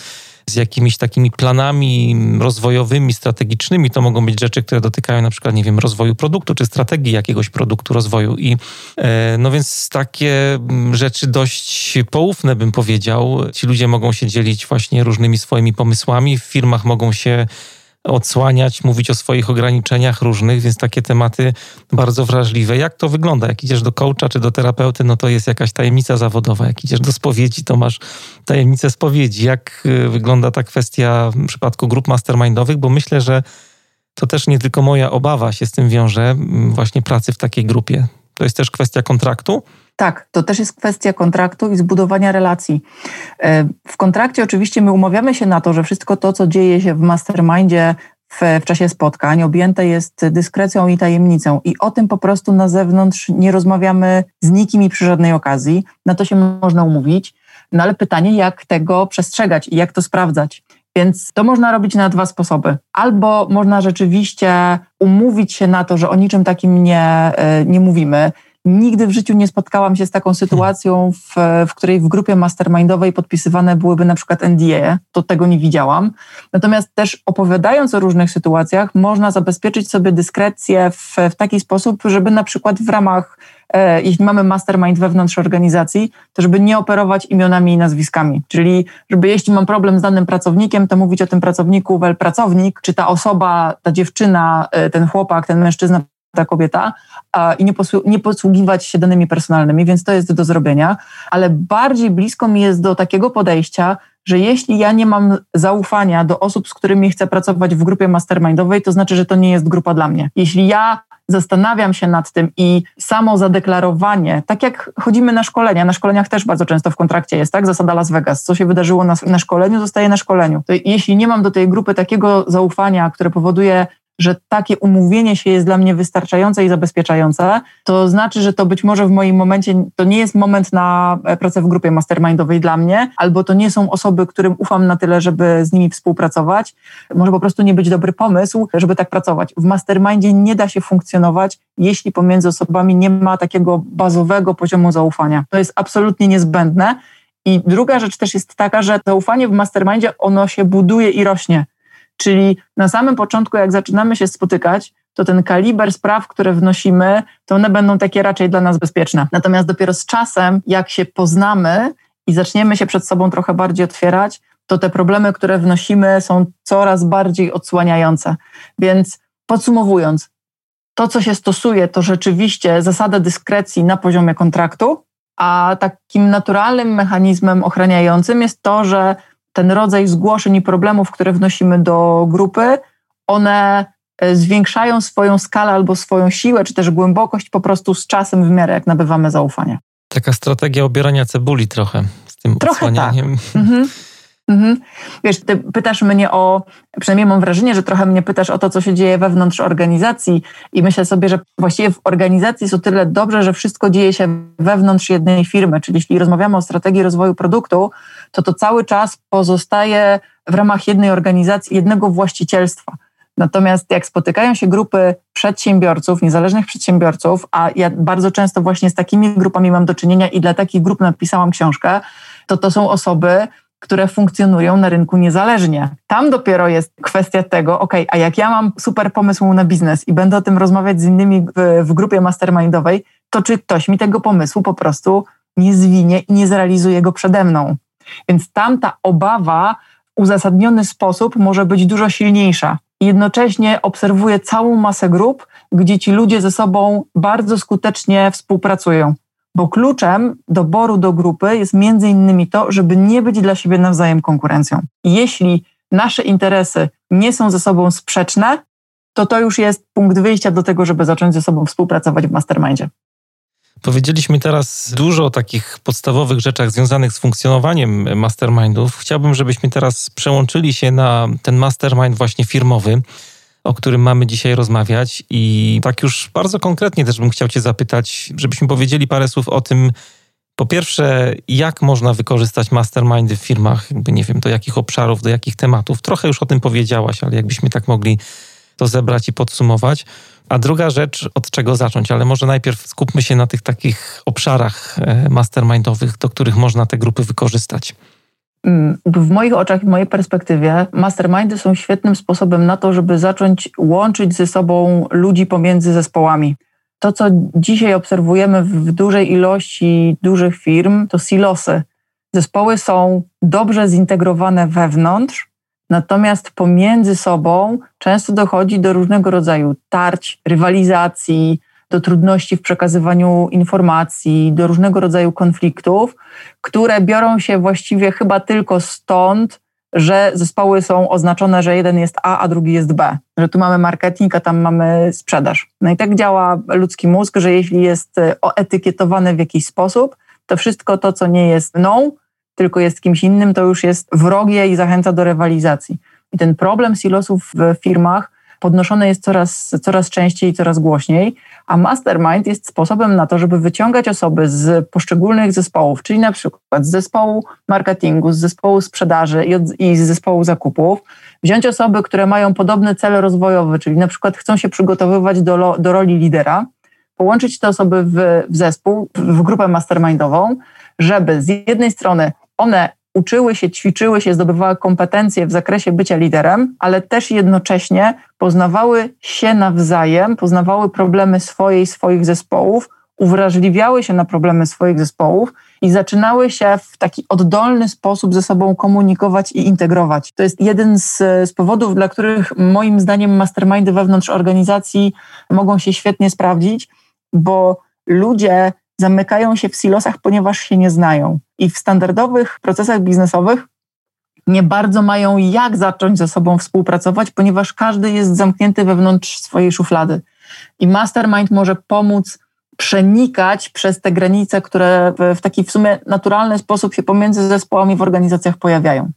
z jakimiś takimi planami rozwojowymi, strategicznymi. To mogą być rzeczy, które dotykają na przykład, nie wiem, rozwoju produktu, czy strategii jakiegoś produktu rozwoju. I no więc takie rzeczy dość poufne, bym powiedział. Ci ludzie mogą się dzielić właśnie różnymi swoimi pomysłami, w firmach mogą się odsłaniać, mówić o swoich ograniczeniach różnych, więc takie tematy bardzo wrażliwe. Jak to wygląda? Jak idziesz do coacha czy do terapeuty, no to jest jakaś tajemnica zawodowa. Jak idziesz do spowiedzi, to masz tajemnicę spowiedzi. Jak wygląda ta kwestia w przypadku grup mastermindowych? Bo myślę, że to też nie tylko moja obawa się z tym wiąże, właśnie pracy w takiej grupie. To jest też kwestia kontraktu? Tak, to też jest kwestia kontraktu i zbudowania relacji. W kontrakcie oczywiście my umawiamy się na to, że wszystko to, co dzieje się w mastermindzie w, w czasie spotkań, objęte jest dyskrecją i tajemnicą i o tym po prostu na zewnątrz nie rozmawiamy z nikim i przy żadnej okazji. Na to się można umówić, no ale pytanie, jak tego przestrzegać i jak to sprawdzać. Więc to można robić na dwa sposoby. Albo można rzeczywiście umówić się na to, że o niczym takim nie, nie mówimy. Nigdy w życiu nie spotkałam się z taką sytuacją, w, w której w grupie mastermindowej podpisywane byłyby na przykład N D A. To tego nie widziałam. Natomiast też opowiadając o różnych sytuacjach, można zabezpieczyć sobie dyskrecję w, w taki sposób, żeby na przykład w ramach, e, jeśli mamy mastermind wewnątrz organizacji, to żeby nie operować imionami i nazwiskami. Czyli żeby jeśli mam problem z danym pracownikiem, to mówić o tym pracowniku, wel pracownik, czy ta osoba, ta dziewczyna, ten chłopak, ten mężczyzna, ta kobieta a, i nie, posłu- nie posługiwać się danymi personalnymi, więc to jest do zrobienia, ale bardziej blisko mi jest do takiego podejścia, że jeśli ja nie mam zaufania do osób, z którymi chcę pracować w grupie mastermindowej, to znaczy, że to nie jest grupa dla mnie. Jeśli ja zastanawiam się nad tym i samo zadeklarowanie, tak jak chodzimy na szkolenia, na szkoleniach też bardzo często w kontrakcie jest, tak, zasada Las Vegas, co się wydarzyło na, na szkoleniu, zostaje na szkoleniu. To jeśli nie mam do tej grupy takiego zaufania, które powoduje, że takie umówienie się jest dla mnie wystarczające i zabezpieczające, to znaczy, że to być może w moim momencie, to nie jest moment na pracę w grupie mastermindowej dla mnie, albo to nie są osoby, którym ufam na tyle, żeby z nimi współpracować. Może po prostu nie być dobry pomysł, żeby tak pracować. W mastermindzie nie da się funkcjonować, jeśli pomiędzy osobami nie ma takiego bazowego poziomu zaufania. To jest absolutnie niezbędne. I druga rzecz też jest taka, że zaufanie w mastermindzie, ono się buduje i rośnie. Czyli na samym początku, jak zaczynamy się spotykać, to ten kaliber spraw, które wnosimy, to one będą takie raczej dla nas bezpieczne. Natomiast dopiero z czasem, jak się poznamy i zaczniemy się przed sobą trochę bardziej otwierać, to te problemy, które wnosimy, są coraz bardziej odsłaniające. Więc podsumowując, to co się stosuje, to rzeczywiście zasada dyskrecji na poziomie kontraktu, a takim naturalnym mechanizmem ochraniającym jest to, że ten rodzaj zgłoszeń i problemów, które wnosimy do grupy, one zwiększają swoją skalę albo swoją siłę, czy też głębokość po prostu z czasem w miarę, jak nabywamy zaufania. Taka strategia obierania cebuli trochę z tym odsłanianiem. Trochę tak. Mhm. Mhm. Wiesz, ty pytasz mnie o, przynajmniej mam wrażenie, że trochę mnie pytasz o to, co się dzieje wewnątrz organizacji i myślę sobie, że właściwie w organizacji jest o tyle dobrze, że wszystko dzieje się wewnątrz jednej firmy, czyli jeśli rozmawiamy o strategii rozwoju produktu, to to cały czas pozostaje w ramach jednej organizacji, jednego właścicielstwa. Natomiast jak spotykają się grupy przedsiębiorców, niezależnych przedsiębiorców, a ja bardzo często właśnie z takimi grupami mam do czynienia i dla takich grup napisałam książkę, to to są osoby, które funkcjonują na rynku niezależnie. Tam dopiero jest kwestia tego, ok, a jak ja mam super pomysł na biznes i będę o tym rozmawiać z innymi w, w grupie mastermindowej, to czy ktoś mi tego pomysłu po prostu nie zwinie i nie zrealizuje go przede mną. Więc tam ta obawa w uzasadniony sposób może być dużo silniejsza. Jednocześnie obserwuję całą masę grup, gdzie ci ludzie ze sobą bardzo skutecznie współpracują. Bo kluczem doboru do grupy jest między innymi to, żeby nie być dla siebie nawzajem konkurencją. Jeśli nasze interesy nie są ze sobą sprzeczne, to to już jest punkt wyjścia do tego, żeby zacząć ze sobą współpracować w mastermindzie. Powiedzieliśmy teraz dużo o takich podstawowych rzeczach związanych z funkcjonowaniem mastermindów. Chciałbym, żebyśmy teraz przełączyli się na ten mastermind właśnie firmowy, o którym mamy dzisiaj rozmawiać i tak już bardzo konkretnie też bym chciał Cię zapytać, żebyśmy powiedzieli parę słów o tym, po pierwsze, jak można wykorzystać mastermindy w firmach, jakby nie wiem, do jakich obszarów, do jakich tematów. Trochę już o tym powiedziałaś, ale jakbyśmy tak mogli to zebrać i podsumować. A druga rzecz, od czego zacząć, ale może najpierw skupmy się na tych takich obszarach mastermindowych, do których można te grupy wykorzystać. W moich oczach, w mojej perspektywie mastermindy są świetnym sposobem na to, żeby zacząć łączyć ze sobą ludzi pomiędzy zespołami. To, co dzisiaj obserwujemy w dużej ilości dużych firm, to silosy. Zespoły są dobrze zintegrowane wewnątrz, natomiast pomiędzy sobą często dochodzi do różnego rodzaju tarć, rywalizacji, do trudności w przekazywaniu informacji, do różnego rodzaju konfliktów, które biorą się właściwie chyba tylko stąd, że zespoły są oznaczone, że jeden jest A, a drugi jest B, że tu mamy marketing, a tam mamy sprzedaż. No i tak działa ludzki mózg, że jeśli jest oetykietowane w jakiś sposób, to wszystko to, co nie jest mną, tylko jest kimś innym, to już jest wrogie i zachęca do rywalizacji. I ten problem silosów w firmach podnoszony jest coraz, coraz częściej i coraz głośniej, a mastermind jest sposobem na to, żeby wyciągać osoby z poszczególnych zespołów, czyli na przykład z zespołu marketingu, z zespołu sprzedaży i, od, i z zespołu zakupów, wziąć osoby, które mają podobne cele rozwojowe, czyli na przykład chcą się przygotowywać do, do roli lidera, połączyć te osoby w, w zespół, w grupę mastermindową, żeby z jednej strony one uczyły się, ćwiczyły się, zdobywały kompetencje w zakresie bycia liderem, ale też jednocześnie poznawały się nawzajem, poznawały problemy swoje i swoich zespołów, uwrażliwiały się na problemy swoich zespołów i zaczynały się w taki oddolny sposób ze sobą komunikować i integrować. To jest jeden z, z powodów, dla których moim zdaniem mastermindy wewnątrz organizacji mogą się świetnie sprawdzić, bo ludzie zamykają się w silosach, ponieważ się nie znają. I w standardowych procesach biznesowych nie bardzo mają jak zacząć ze sobą współpracować, ponieważ każdy jest zamknięty wewnątrz swojej szuflady. I mastermind może pomóc przenikać przez te granice, które w taki w sumie naturalny sposób się pomiędzy zespołami w organizacjach pojawiają.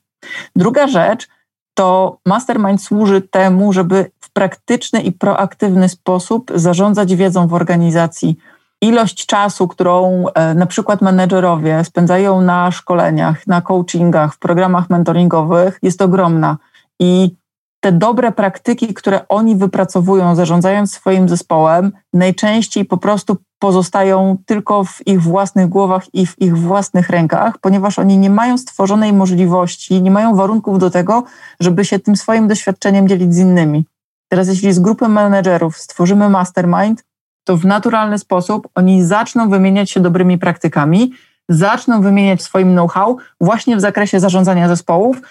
Druga rzecz to mastermind służy temu, żeby w praktyczny i proaktywny sposób zarządzać wiedzą w organizacji. Ilość czasu, którą na przykład menedżerowie spędzają na szkoleniach, na coachingach, w programach mentoringowych jest ogromna i te dobre praktyki, które oni wypracowują zarządzając swoim zespołem, najczęściej po prostu pozostają tylko w ich własnych głowach i w ich własnych rękach, ponieważ oni nie mają stworzonej możliwości, nie mają warunków do tego, żeby się tym swoim doświadczeniem dzielić z innymi. Teraz jeśli z grupy menedżerów stworzymy mastermind, to w naturalny sposób oni zaczną wymieniać się dobrymi praktykami, zaczną wymieniać swoim know-how właśnie w zakresie zarządzania zespołów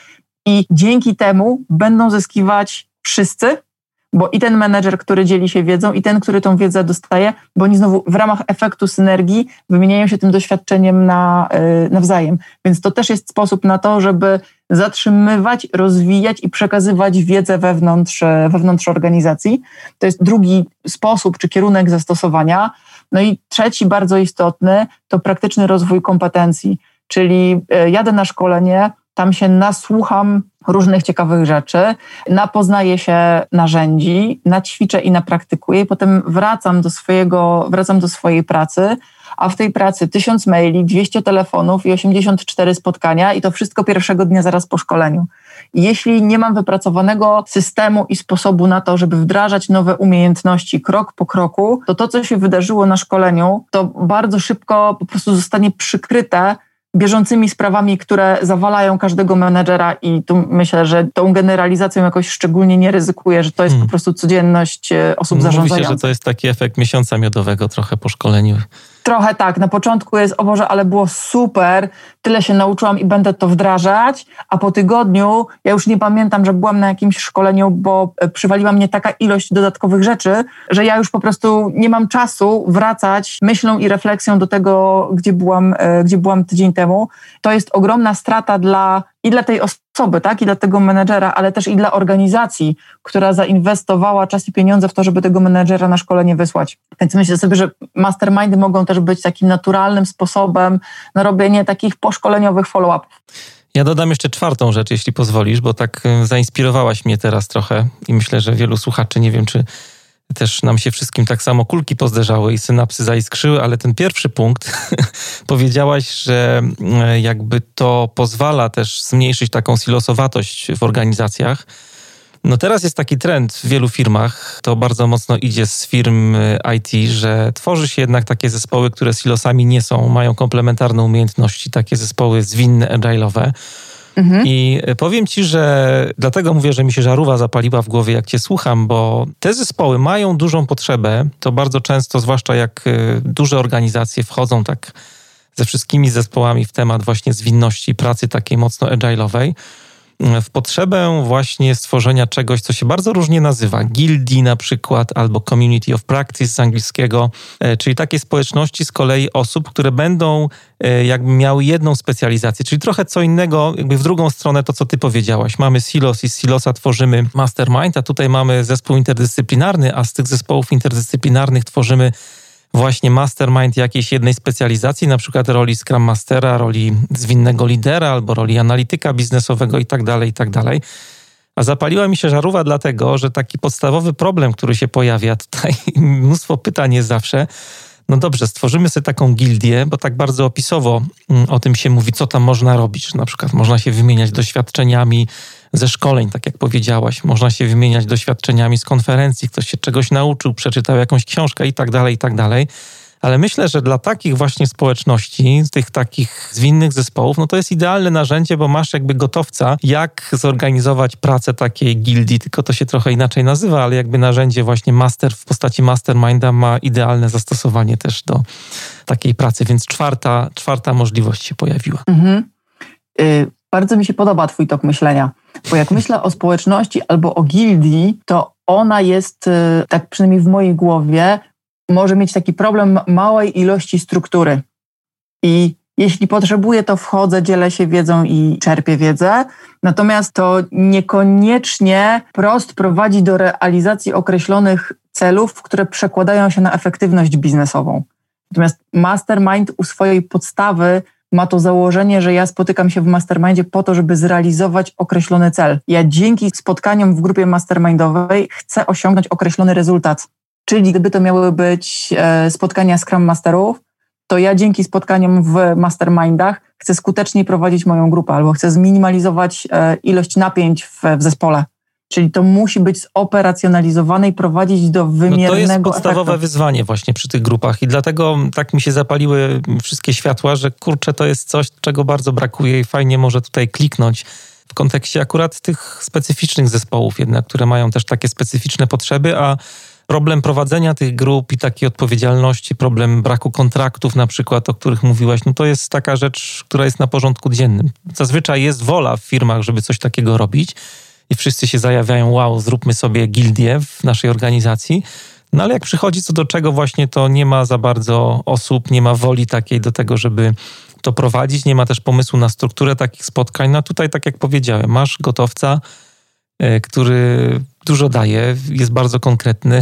i dzięki temu będą zyskiwać wszyscy, bo i ten menedżer, który dzieli się wiedzą, i ten, który tą wiedzę dostaje, bo oni znowu w ramach efektu synergii wymieniają się tym doświadczeniem na, yy, nawzajem. Więc to też jest sposób na to, żeby zatrzymywać, rozwijać i przekazywać wiedzę wewnątrz, wewnątrz organizacji. To jest drugi sposób czy kierunek zastosowania. No i trzeci, bardzo istotny, to praktyczny rozwój kompetencji. Czyli jadę na szkolenie, tam się nasłucham różnych ciekawych rzeczy, napoznaję się narzędzi, naćwiczę i napraktykuję i potem wracam do swojego, wracam do swojej pracy, a w tej pracy tysiąc maili, dwieście telefonów i osiemdziesiąt cztery spotkania i to wszystko pierwszego dnia zaraz po szkoleniu. Jeśli nie mam wypracowanego systemu i sposobu na to, żeby wdrażać nowe umiejętności krok po kroku, to to, co się wydarzyło na szkoleniu, to bardzo szybko po prostu zostanie przykryte bieżącymi sprawami, które zawalają każdego menedżera i tu myślę, że tą generalizacją jakoś szczególnie nie ryzykuję, że to jest hmm. po prostu codzienność osób Mówi zarządzających. Się, że to jest taki efekt miesiąca miodowego trochę po szkoleniu. Trochę tak. Na początku jest, o Boże, ale było super, tyle się nauczyłam i będę to wdrażać, a po tygodniu ja już nie pamiętam, że byłam na jakimś szkoleniu, bo przywaliła mnie taka ilość dodatkowych rzeczy, że ja już po prostu nie mam czasu wracać myślą i refleksją do tego, gdzie byłam, gdzie byłam tydzień temu. To jest ogromna strata dla i dla tej osoby, tak, i dla tego menedżera, ale też i dla organizacji, która zainwestowała czas i pieniądze w to, żeby tego menedżera na szkolenie wysłać. Więc myślę sobie, że mastermindy mogą też być takim naturalnym sposobem na robienie takich poszkoleniowych follow-upów. Ja dodam jeszcze czwartą rzecz, jeśli pozwolisz, bo tak zainspirowałaś mnie teraz trochę i myślę, że wielu słuchaczy, nie wiem, czy też nam się wszystkim tak samo kulki pozderzały i synapsy zaiskrzyły, ale ten pierwszy punkt powiedziałaś, że jakby to pozwala też zmniejszyć taką silosowatość w organizacjach. No teraz jest taki trend w wielu firmach, to bardzo mocno idzie z firm I T, że tworzy się jednak takie zespoły, które silosami nie są, mają komplementarne umiejętności, takie zespoły zwinne, agile'owe. Mhm. I powiem Ci, że dlatego mówię, że mi się żarówka zapaliła w głowie, jak Cię słucham, bo te zespoły mają dużą potrzebę, to bardzo często, zwłaszcza jak duże organizacje wchodzą tak ze wszystkimi zespołami w temat właśnie zwinności, pracy takiej mocno agile'owej, w potrzebę właśnie stworzenia czegoś, co się bardzo różnie nazywa. Gildii na przykład, albo community of practice z angielskiego, czyli takie społeczności z kolei osób, które będą jakby miały jedną specjalizację, czyli trochę co innego, jakby w drugą stronę to, co ty powiedziałaś. Mamy silos i z silosa tworzymy mastermind, a tutaj mamy zespół interdyscyplinarny, a z tych zespołów interdyscyplinarnych tworzymy właśnie mastermind jakiejś jednej specjalizacji, na przykład roli Scrum Mastera, roli zwinnego lidera albo roli analityka biznesowego i tak dalej, i tak dalej. A zapaliła mi się żarówka dlatego, że taki podstawowy problem, który się pojawia tutaj, mnóstwo pytań jest zawsze, no dobrze, stworzymy sobie taką gildię, bo tak bardzo opisowo o tym się mówi, co tam można robić. Na przykład można się wymieniać doświadczeniami ze szkoleń, tak jak powiedziałaś. Można się wymieniać doświadczeniami z konferencji, ktoś się czegoś nauczył, przeczytał jakąś książkę i tak dalej, i tak dalej. Ale myślę, że dla takich właśnie społeczności, tych takich zwinnych zespołów, no to jest idealne narzędzie, bo masz jakby gotowca, jak zorganizować pracę takiej gildii, tylko to się trochę inaczej nazywa, ale jakby narzędzie właśnie master w postaci masterminda ma idealne zastosowanie też do takiej pracy, więc czwarta, czwarta możliwość się pojawiła. Mhm. Yy, bardzo mi się podoba twój tok myślenia, bo jak myślę o społeczności albo o gildii, to ona jest, yy, tak przynajmniej w mojej głowie, może mieć taki problem małej ilości struktury. I jeśli potrzebuję, to wchodzę, dzielę się wiedzą i czerpię wiedzę. Natomiast to niekoniecznie wprost prowadzi do realizacji określonych celów, które przekładają się na efektywność biznesową. Natomiast mastermind u swojej podstawy ma to założenie, że ja spotykam się w mastermindzie po to, żeby zrealizować określony cel. Ja dzięki spotkaniom w grupie mastermindowej chcę osiągnąć określony rezultat. Czyli gdyby to miały być spotkania Scrum Masterów, to ja dzięki spotkaniom w mastermindach chcę skuteczniej prowadzić moją grupę albo chcę zminimalizować ilość napięć w, w zespole. Czyli to musi być zoperacjonalizowane i prowadzić do wymiernego efektu. No to jest podstawowe efektu. Wyzwanie właśnie przy tych grupach i dlatego tak mi się zapaliły wszystkie światła, że kurczę, to jest coś, czego bardzo brakuje i fajnie może tutaj kliknąć. W kontekście akurat tych specyficznych zespołów jednak, które mają też takie specyficzne potrzeby, a problem prowadzenia tych grup i takiej odpowiedzialności, problem braku kontraktów na przykład, o których mówiłaś, no to jest taka rzecz, która jest na porządku dziennym. Zazwyczaj jest wola w firmach, żeby coś takiego robić i wszyscy się zajawiają, wow, zróbmy sobie gildię w naszej organizacji, no ale jak przychodzi co do czego właśnie, to nie ma za bardzo osób, nie ma woli takiej do tego, żeby to prowadzić, nie ma też pomysłu na strukturę takich spotkań. No tutaj, tak jak powiedziałem, masz gotowca, który dużo daje, jest bardzo konkretny,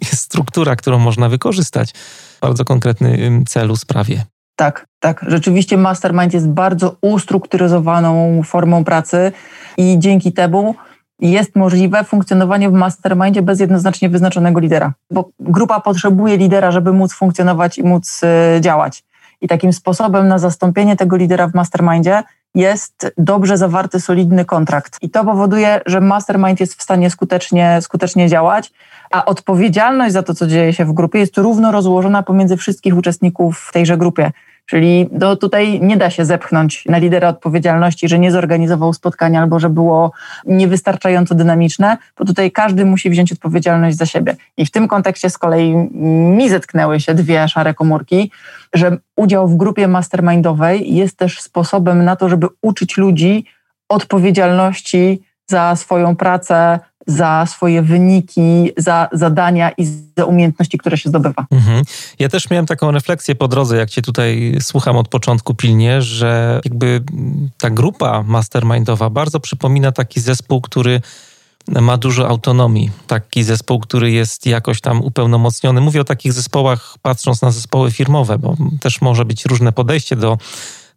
jest struktura, którą można wykorzystać w bardzo konkretnym celu, sprawie. Tak, tak. Rzeczywiście mastermind jest bardzo ustrukturyzowaną formą pracy i dzięki temu jest możliwe funkcjonowanie w mastermindzie bez jednoznacznie wyznaczonego lidera, bo grupa potrzebuje lidera, żeby móc funkcjonować i móc działać. I takim sposobem na zastąpienie tego lidera w mastermindzie jest dobrze zawarty, solidny kontrakt. I to powoduje, że mastermind jest w stanie skutecznie, skutecznie działać, a odpowiedzialność za to, co dzieje się w grupie, jest równo rozłożona pomiędzy wszystkich uczestników w tejże grupie. Czyli do, tutaj nie da się zepchnąć na lidera odpowiedzialności, że nie zorganizował spotkania albo że było niewystarczająco dynamiczne, bo tutaj każdy musi wziąć odpowiedzialność za siebie. I w tym kontekście z kolei mi zetknęły się dwie szare komórki, że udział w grupie mastermindowej jest też sposobem na to, żeby uczyć ludzi odpowiedzialności za swoją pracę, za swoje wyniki, za zadania i za umiejętności, które się zdobywa. Mhm. Ja też miałem taką refleksję po drodze, jak cię tutaj słucham od początku pilnie, że jakby ta grupa mastermindowa bardzo przypomina taki zespół, który ma dużo autonomii. Taki zespół, który jest jakoś tam upełnomocniony. Mówię o takich zespołach, patrząc na zespoły firmowe, bo też może być różne podejście do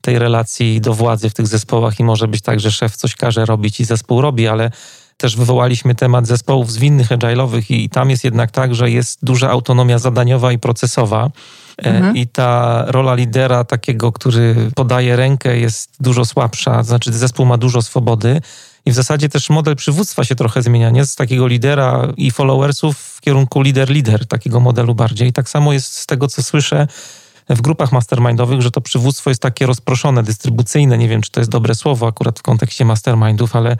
tej relacji, do władzy w tych zespołach i może być tak, że szef coś każe robić i zespół robi, ale też wywołaliśmy temat zespołów zwinnych, agile'owych i tam jest jednak tak, że jest duża autonomia zadaniowa i procesowa. Mhm. I ta rola lidera takiego, który podaje rękę, jest dużo słabsza. Znaczy zespół ma dużo swobody i w zasadzie też model przywództwa się trochę zmienia, nie? Z takiego lidera i followersów w kierunku lider-lider, takiego modelu bardziej. I tak samo jest z tego, co słyszę w grupach mastermindowych, że to przywództwo jest takie rozproszone, dystrybucyjne. Nie wiem, czy to jest dobre słowo akurat w kontekście mastermindów, ale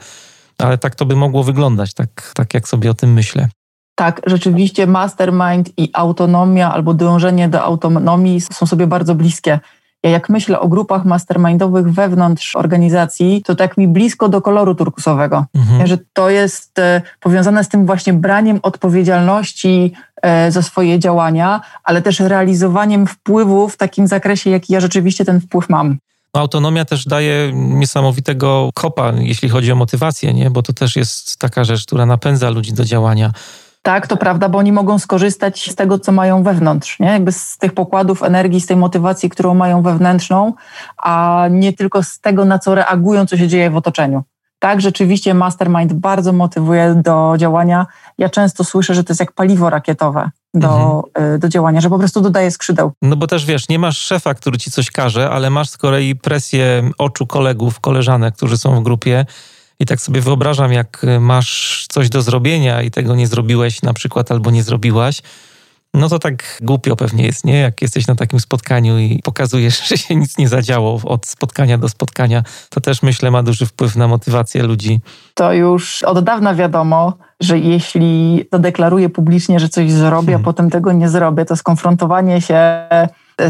Ale tak to by mogło wyglądać, tak, tak jak sobie o tym myślę. Tak, rzeczywiście mastermind i autonomia albo dążenie do autonomii są sobie bardzo bliskie. jak myślę o grupach mastermindowych wewnątrz organizacji, to tak mi blisko do koloru turkusowego, mhm. że to jest powiązane z tym właśnie braniem odpowiedzialności za swoje działania, ale też realizowaniem wpływu w takim zakresie, jaki ja rzeczywiście ten wpływ mam. Autonomia też daje niesamowitego kopa, jeśli chodzi o motywację, nie? Bo to też jest taka rzecz, która napędza ludzi do działania. Tak, to prawda, bo oni mogą skorzystać z tego, co mają wewnątrz, nie? Jakby z tych pokładów energii, z tej motywacji, którą mają wewnętrzną, a nie tylko z tego, na co reagują, co się dzieje w otoczeniu. Tak, rzeczywiście mastermind bardzo motywuje do działania. Ja często słyszę, że to jest jak paliwo rakietowe do, mhm. do działania, że po prostu dodaje skrzydeł. No bo też wiesz, nie masz szefa, który ci coś każe, ale masz z kolei presję oczu kolegów, koleżanek, którzy są w grupie. I tak sobie wyobrażam, jak masz coś do zrobienia i tego nie zrobiłeś na przykład albo nie zrobiłaś, no to tak głupio pewnie jest, nie? Jak jesteś na takim spotkaniu i pokazujesz, że się nic nie zadziało od spotkania do spotkania, to też myślę ma duży wpływ na motywację ludzi. To już od dawna wiadomo, że jeśli zadeklaruję publicznie, że coś zrobię, hmm. a potem tego nie zrobię, to skonfrontowanie się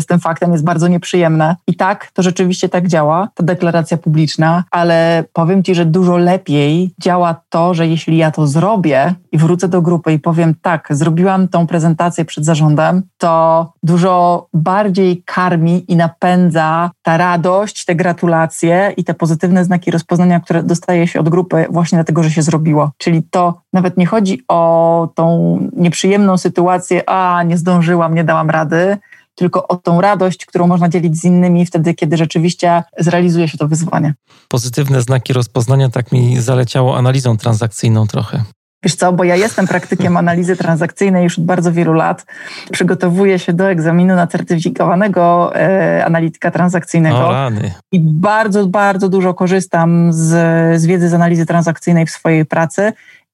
z tym faktem jest bardzo nieprzyjemne. I tak, to rzeczywiście tak działa, ta deklaracja publiczna, ale powiem Ci, że dużo lepiej działa to, że jeśli ja to zrobię i wrócę do grupy i powiem tak, zrobiłam tą prezentację przed zarządem, to dużo bardziej karmi i napędza ta radość, te gratulacje i te pozytywne znaki rozpoznania, które dostaje się od grupy właśnie dlatego, że się zrobiło. Czyli to nawet nie chodzi o tą nieprzyjemną sytuację, a nie zdążyłam, nie dałam rady, tylko o tą radość, którą można dzielić z innymi wtedy, kiedy rzeczywiście zrealizuje się to wyzwanie. Pozytywne znaki rozpoznania tak mi zaleciało analizą transakcyjną trochę. Wiesz co, bo ja jestem praktykiem analizy transakcyjnej już od bardzo wielu lat. Przygotowuję się do egzaminu na certyfikowanego e, analityka transakcyjnego. O, rany. I bardzo, bardzo dużo korzystam z, z wiedzy z analizy transakcyjnej w swojej pracy.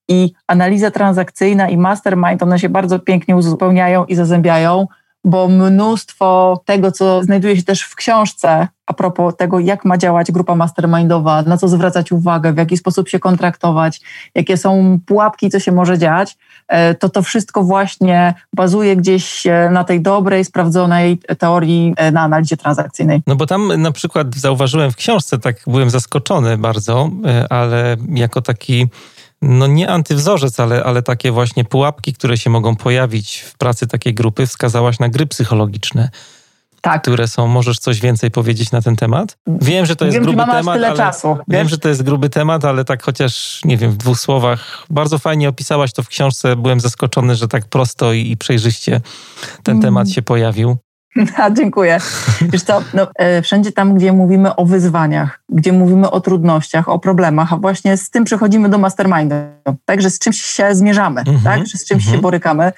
I analiza transakcyjna i mastermind, one się bardzo pięknie uzupełniają i zazębiają, bo mnóstwo tego, co znajduje się też w książce a propos tego, jak ma działać grupa mastermindowa, na co zwracać uwagę, w jaki sposób się kontraktować, jakie są pułapki, co się może dziać, to to wszystko właśnie bazuje gdzieś na tej dobrej, sprawdzonej teorii na analizie transakcyjnej. No bo tam na przykład zauważyłem w książce, tak byłem zaskoczony bardzo, ale jako taki no nie antywzorzec, ale, ale takie właśnie pułapki, które się mogą pojawić w pracy takiej grupy, wskazałaś na gry psychologiczne, tak. które są... Możesz coś więcej powiedzieć na ten temat? Wiem, że to jest wiem, gruby temat, ale, czasu, wiem, że to jest gruby temat, ale tak chociaż, nie wiem, w dwóch słowach. Bardzo fajnie opisałaś to w książce. Byłem zaskoczony, że tak prosto i, i przejrzyście ten mm. temat się pojawił. A, dziękuję. Wiesz co, no, e, wszędzie tam, gdzie mówimy o wyzwaniach, gdzie mówimy o trudnościach, o problemach, a właśnie z tym przechodzimy do mastermindu, tak, że z czymś się zmierzamy, mm-hmm. tak, że z czymś mm-hmm. się borykamy,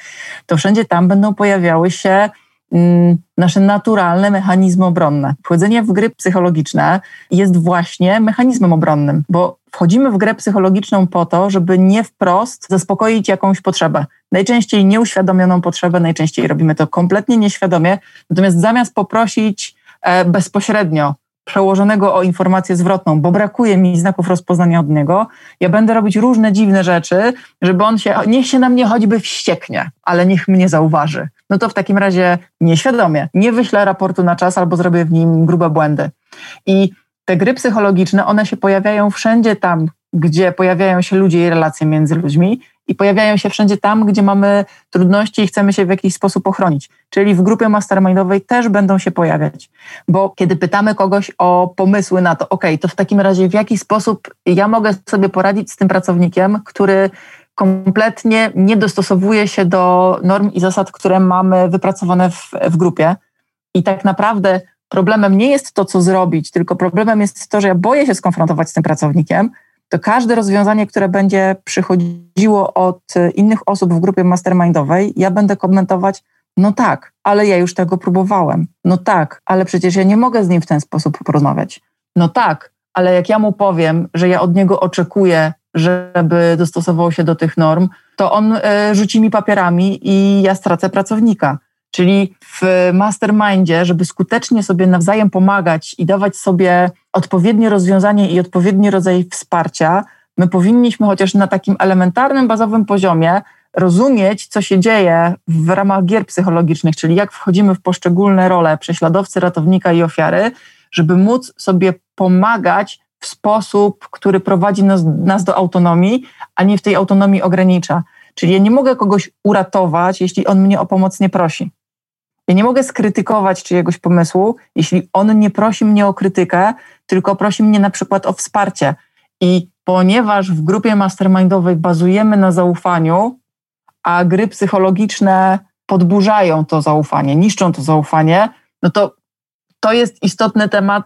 to wszędzie tam będą pojawiały się mm, nasze naturalne mechanizmy obronne. Wchodzenie w gry psychologiczne jest właśnie mechanizmem obronnym, bo wchodzimy w grę psychologiczną po to, żeby nie wprost zaspokoić jakąś potrzebę. Najczęściej nieuświadomioną potrzebę, najczęściej robimy to kompletnie nieświadomie, natomiast zamiast poprosić bezpośrednio przełożonego o informację zwrotną, bo brakuje mi znaków rozpoznania od niego, ja będę robić różne dziwne rzeczy, żeby on się, niech się na mnie choćby wścieknie, ale niech mnie zauważy. No to w takim razie nieświadomie, nie wyślę raportu na czas albo zrobię w nim grube błędy. I te gry psychologiczne, one się pojawiają wszędzie tam, gdzie pojawiają się ludzie i relacje między ludźmi i pojawiają się wszędzie tam, gdzie mamy trudności i chcemy się w jakiś sposób ochronić. Czyli w grupie mastermindowej też będą się pojawiać. Bo kiedy pytamy kogoś o pomysły na to, okej, okay, to w takim razie w jaki sposób ja mogę sobie poradzić z tym pracownikiem, który kompletnie nie dostosowuje się do norm i zasad, które mamy wypracowane w, w grupie. I tak naprawdę problemem nie jest to, co zrobić, tylko problemem jest to, że ja boję się skonfrontować z tym pracownikiem, to każde rozwiązanie, które będzie przychodziło od innych osób w grupie mastermindowej, ja będę komentować, no tak, ale ja już tego próbowałem. No tak, ale przecież ja nie mogę z nim w ten sposób porozmawiać. No tak, ale jak ja mu powiem, że ja od niego oczekuję, żeby dostosował się do tych norm, to on y, rzuci mi papierami i ja stracę pracownika. Czyli w mastermindzie, żeby skutecznie sobie nawzajem pomagać i dawać sobie odpowiednie rozwiązanie i odpowiedni rodzaj wsparcia, my powinniśmy chociaż na takim elementarnym, bazowym poziomie rozumieć, co się dzieje w ramach gier psychologicznych, czyli jak wchodzimy w poszczególne role prześladowcy, ratownika i ofiary, żeby móc sobie pomagać w sposób, który prowadzi nas, nas do autonomii, a nie w tej autonomii ogranicza. Czyli ja nie mogę kogoś uratować, jeśli on mnie o pomoc nie prosi. Ja nie mogę skrytykować czyjegoś pomysłu, jeśli on nie prosi mnie o krytykę, tylko prosi mnie na przykład o wsparcie. I ponieważ w grupie mastermindowej bazujemy na zaufaniu, a gry psychologiczne podburzają to zaufanie, niszczą to zaufanie, no to to jest istotny temat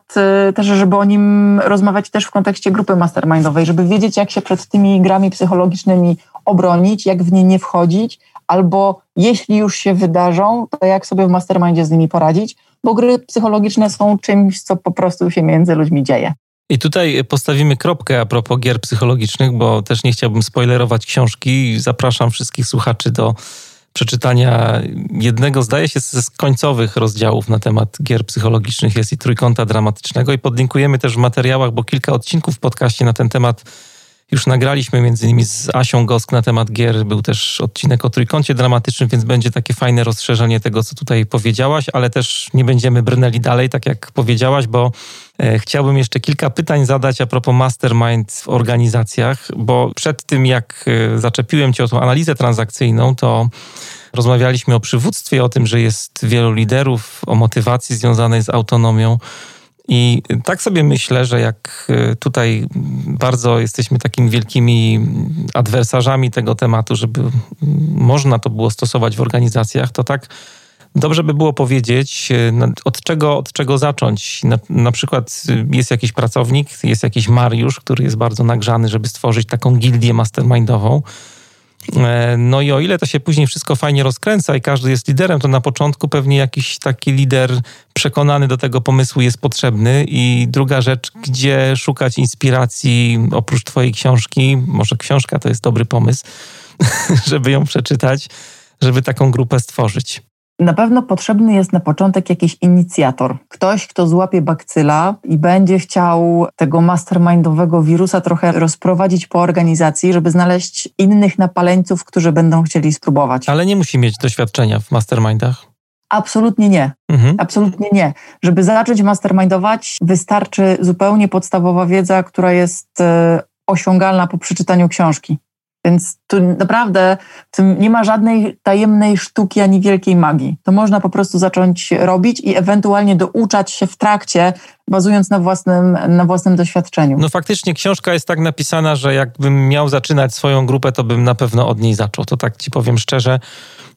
też, żeby o nim rozmawiać też w kontekście grupy mastermindowej, żeby wiedzieć, jak się przed tymi grami psychologicznymi obronić, jak w nie nie wchodzić, albo jeśli już się wydarzą, to jak sobie w mastermindzie z nimi poradzić, bo gry psychologiczne są czymś, co po prostu się między ludźmi dzieje. I tutaj postawimy kropkę a propos gier psychologicznych, bo też nie chciałbym spoilerować książki. Zapraszam wszystkich słuchaczy do przeczytania jednego, zdaje się, z końcowych rozdziałów na temat gier psychologicznych, jest i Trójkąta Dramatycznego, i podlinkujemy też w materiałach, bo kilka odcinków w podcaście na ten temat już nagraliśmy, między innymi z Asią Gosk na temat gier. Był też odcinek o Trójkącie Dramatycznym, więc będzie takie fajne rozszerzenie tego, co tutaj powiedziałaś, ale też nie będziemy brnęli dalej, tak jak powiedziałaś, bo chciałbym jeszcze kilka pytań zadać a propos mastermind w organizacjach, bo przed tym, jak zaczepiłem Cię o tą analizę transakcyjną, to rozmawialiśmy o przywództwie, o tym, że jest wielu liderów, o motywacji związanej z autonomią. I tak sobie myślę, że jak tutaj bardzo jesteśmy takimi wielkimi adwersarzami tego tematu, żeby można to było stosować w organizacjach, to tak dobrze by było powiedzieć, od czego, od czego zacząć. Na, na przykład jest jakiś pracownik, jest jakiś Mariusz, który jest bardzo nagrzany, żeby stworzyć taką gildię mastermindową. No i o ile to się później wszystko fajnie rozkręca i każdy jest liderem, to na początku pewnie jakiś taki lider przekonany do tego pomysłu jest potrzebny. I druga rzecz, gdzie szukać inspiracji oprócz twojej książki? Może książka to jest dobry pomysł, żeby ją przeczytać, żeby taką grupę stworzyć. Na pewno potrzebny jest na początek jakiś inicjator. Ktoś, kto złapie bakcyla i będzie chciał tego mastermindowego wirusa trochę rozprowadzić po organizacji, żeby znaleźć innych napaleńców, którzy będą chcieli spróbować. Ale nie musi mieć doświadczenia w mastermindach? Absolutnie nie. Mhm. Absolutnie nie. Żeby zacząć mastermindować, wystarczy zupełnie podstawowa wiedza, która jest osiągalna po przeczytaniu książki. Więc tu naprawdę w tym nie ma żadnej tajemnej sztuki ani wielkiej magii. To można po prostu zacząć robić i ewentualnie douczać się w trakcie, bazując na własnym, na własnym doświadczeniu. No faktycznie książka jest tak napisana, że jakbym miał zaczynać swoją grupę, to bym na pewno od niej zaczął. To tak ci powiem szczerze,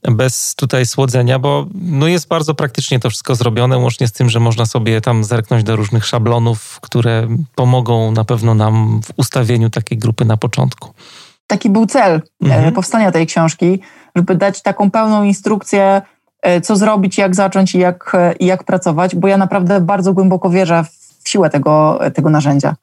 bez tutaj słodzenia, bo no jest bardzo praktycznie to wszystko zrobione, łącznie z tym, że można sobie tam zerknąć do różnych szablonów, które pomogą na pewno nam w ustawieniu takiej grupy na początku. Taki był cel mhm. powstania tej książki, żeby dać taką pełną instrukcję, co zrobić, jak zacząć i jak, i jak pracować, bo ja naprawdę bardzo głęboko wierzę w siłę tego, tego narzędzia.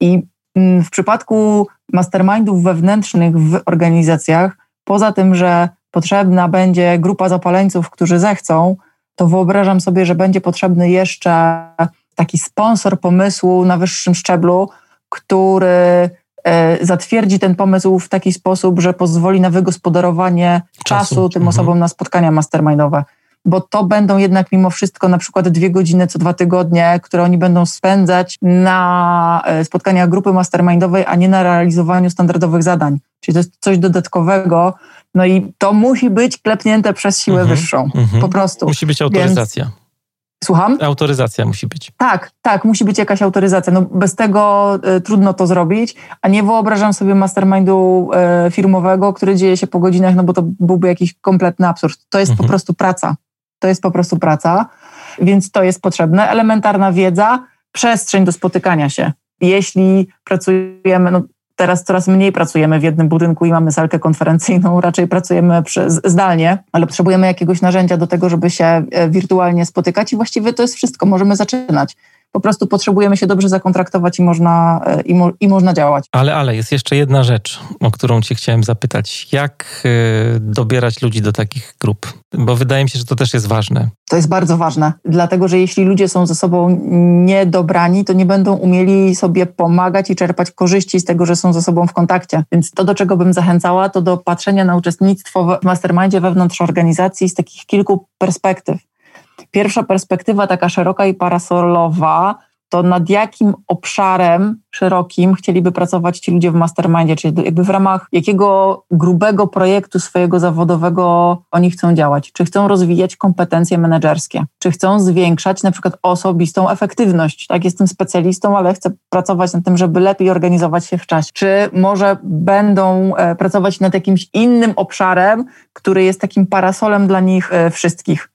I w przypadku mastermindów wewnętrznych w organizacjach, poza tym, że potrzebna będzie grupa zapaleńców, którzy zechcą, to wyobrażam sobie, że będzie potrzebny jeszcze taki sponsor pomysłu na wyższym szczeblu, który zatwierdzi ten pomysł w taki sposób, że pozwoli na wygospodarowanie czasu, czasu tym mhm. osobom na spotkania mastermindowe. Bo to będą jednak mimo wszystko na przykład dwie godziny co dwa tygodnie, które oni będą spędzać na spotkaniach grupy mastermindowej, a nie na realizowaniu standardowych zadań. Czyli to jest coś dodatkowego. No i to musi być klepnięte przez siłę mhm. wyższą. Mhm. Po prostu. Musi być autoryzacja. Więc... Słucham? Autoryzacja musi być. Tak, tak, musi być jakaś autoryzacja. No bez tego y, trudno to zrobić, a nie wyobrażam sobie mastermindu y, firmowego, który dzieje się po godzinach, no bo to byłby jakiś kompletny absurd. To jest mhm. po prostu praca. To jest po prostu praca, więc to jest potrzebne. Elementarna wiedza, przestrzeń do spotykania się. Jeśli pracujemy, no teraz coraz mniej pracujemy w jednym budynku i mamy salkę konferencyjną, raczej pracujemy przy, zdalnie, ale potrzebujemy jakiegoś narzędzia do tego, żeby się wirtualnie spotykać i właściwie to jest wszystko, możemy zaczynać. po prostu potrzebujemy się dobrze zakontraktować i można, i, mo, i można działać. Ale, ale jest jeszcze jedna rzecz, o którą cię chciałem zapytać. Jak y, dobierać ludzi do takich grup? Bo wydaje mi się, że to też jest ważne. To jest bardzo ważne, dlatego że jeśli ludzie są ze sobą niedobrani, to nie będą umieli sobie pomagać i czerpać korzyści z tego, że są ze sobą w kontakcie. Więc to, do czego bym zachęcała, to do patrzenia na uczestnictwo w mastermindzie wewnątrz organizacji z takich kilku perspektyw. Pierwsza perspektywa, taka szeroka i parasolowa, to nad jakim obszarem szerokim chcieliby pracować ci ludzie w mastermindzie, czyli jakby w ramach jakiego grubego projektu swojego zawodowego oni chcą działać. Czy chcą rozwijać kompetencje menedżerskie? Czy chcą zwiększać na przykład osobistą efektywność? Tak, jestem specjalistą, ale chcę pracować nad tym, żeby lepiej organizować się w czasie. Czy może będą pracować nad jakimś innym obszarem, który jest takim parasolem dla nich wszystkich?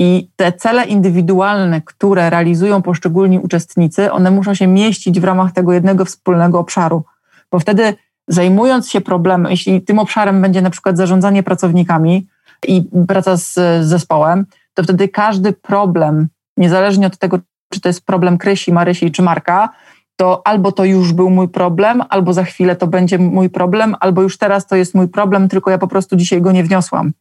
I te cele indywidualne, które realizują poszczególni uczestnicy, one muszą się mieścić w ramach tego jednego wspólnego obszaru. Bo wtedy zajmując się problemem, jeśli tym obszarem będzie na przykład zarządzanie pracownikami i praca z, z zespołem, to wtedy każdy problem, niezależnie od tego, czy to jest problem Krysi, Marysi czy Marka, to albo to już był mój problem, albo za chwilę to będzie mój problem, albo już teraz to jest mój problem, tylko ja po prostu dzisiaj go nie wniosłam.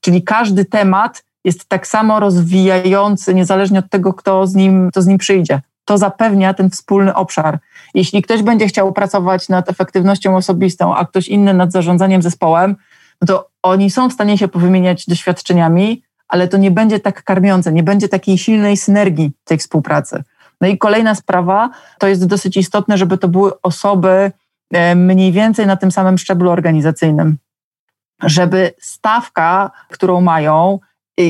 Czyli każdy temat jest tak samo rozwijający, niezależnie od tego, kto z nim, kto z nim przyjdzie. To zapewnia ten wspólny obszar. Jeśli ktoś będzie chciał pracować nad efektywnością osobistą, a ktoś inny nad zarządzaniem zespołem, no to oni są w stanie się powymieniać doświadczeniami, ale to nie będzie tak karmiące, nie będzie takiej silnej synergii tej współpracy. No i kolejna sprawa, to jest dosyć istotne, żeby to były osoby mniej więcej na tym samym szczeblu organizacyjnym. Żeby stawka, którą mają,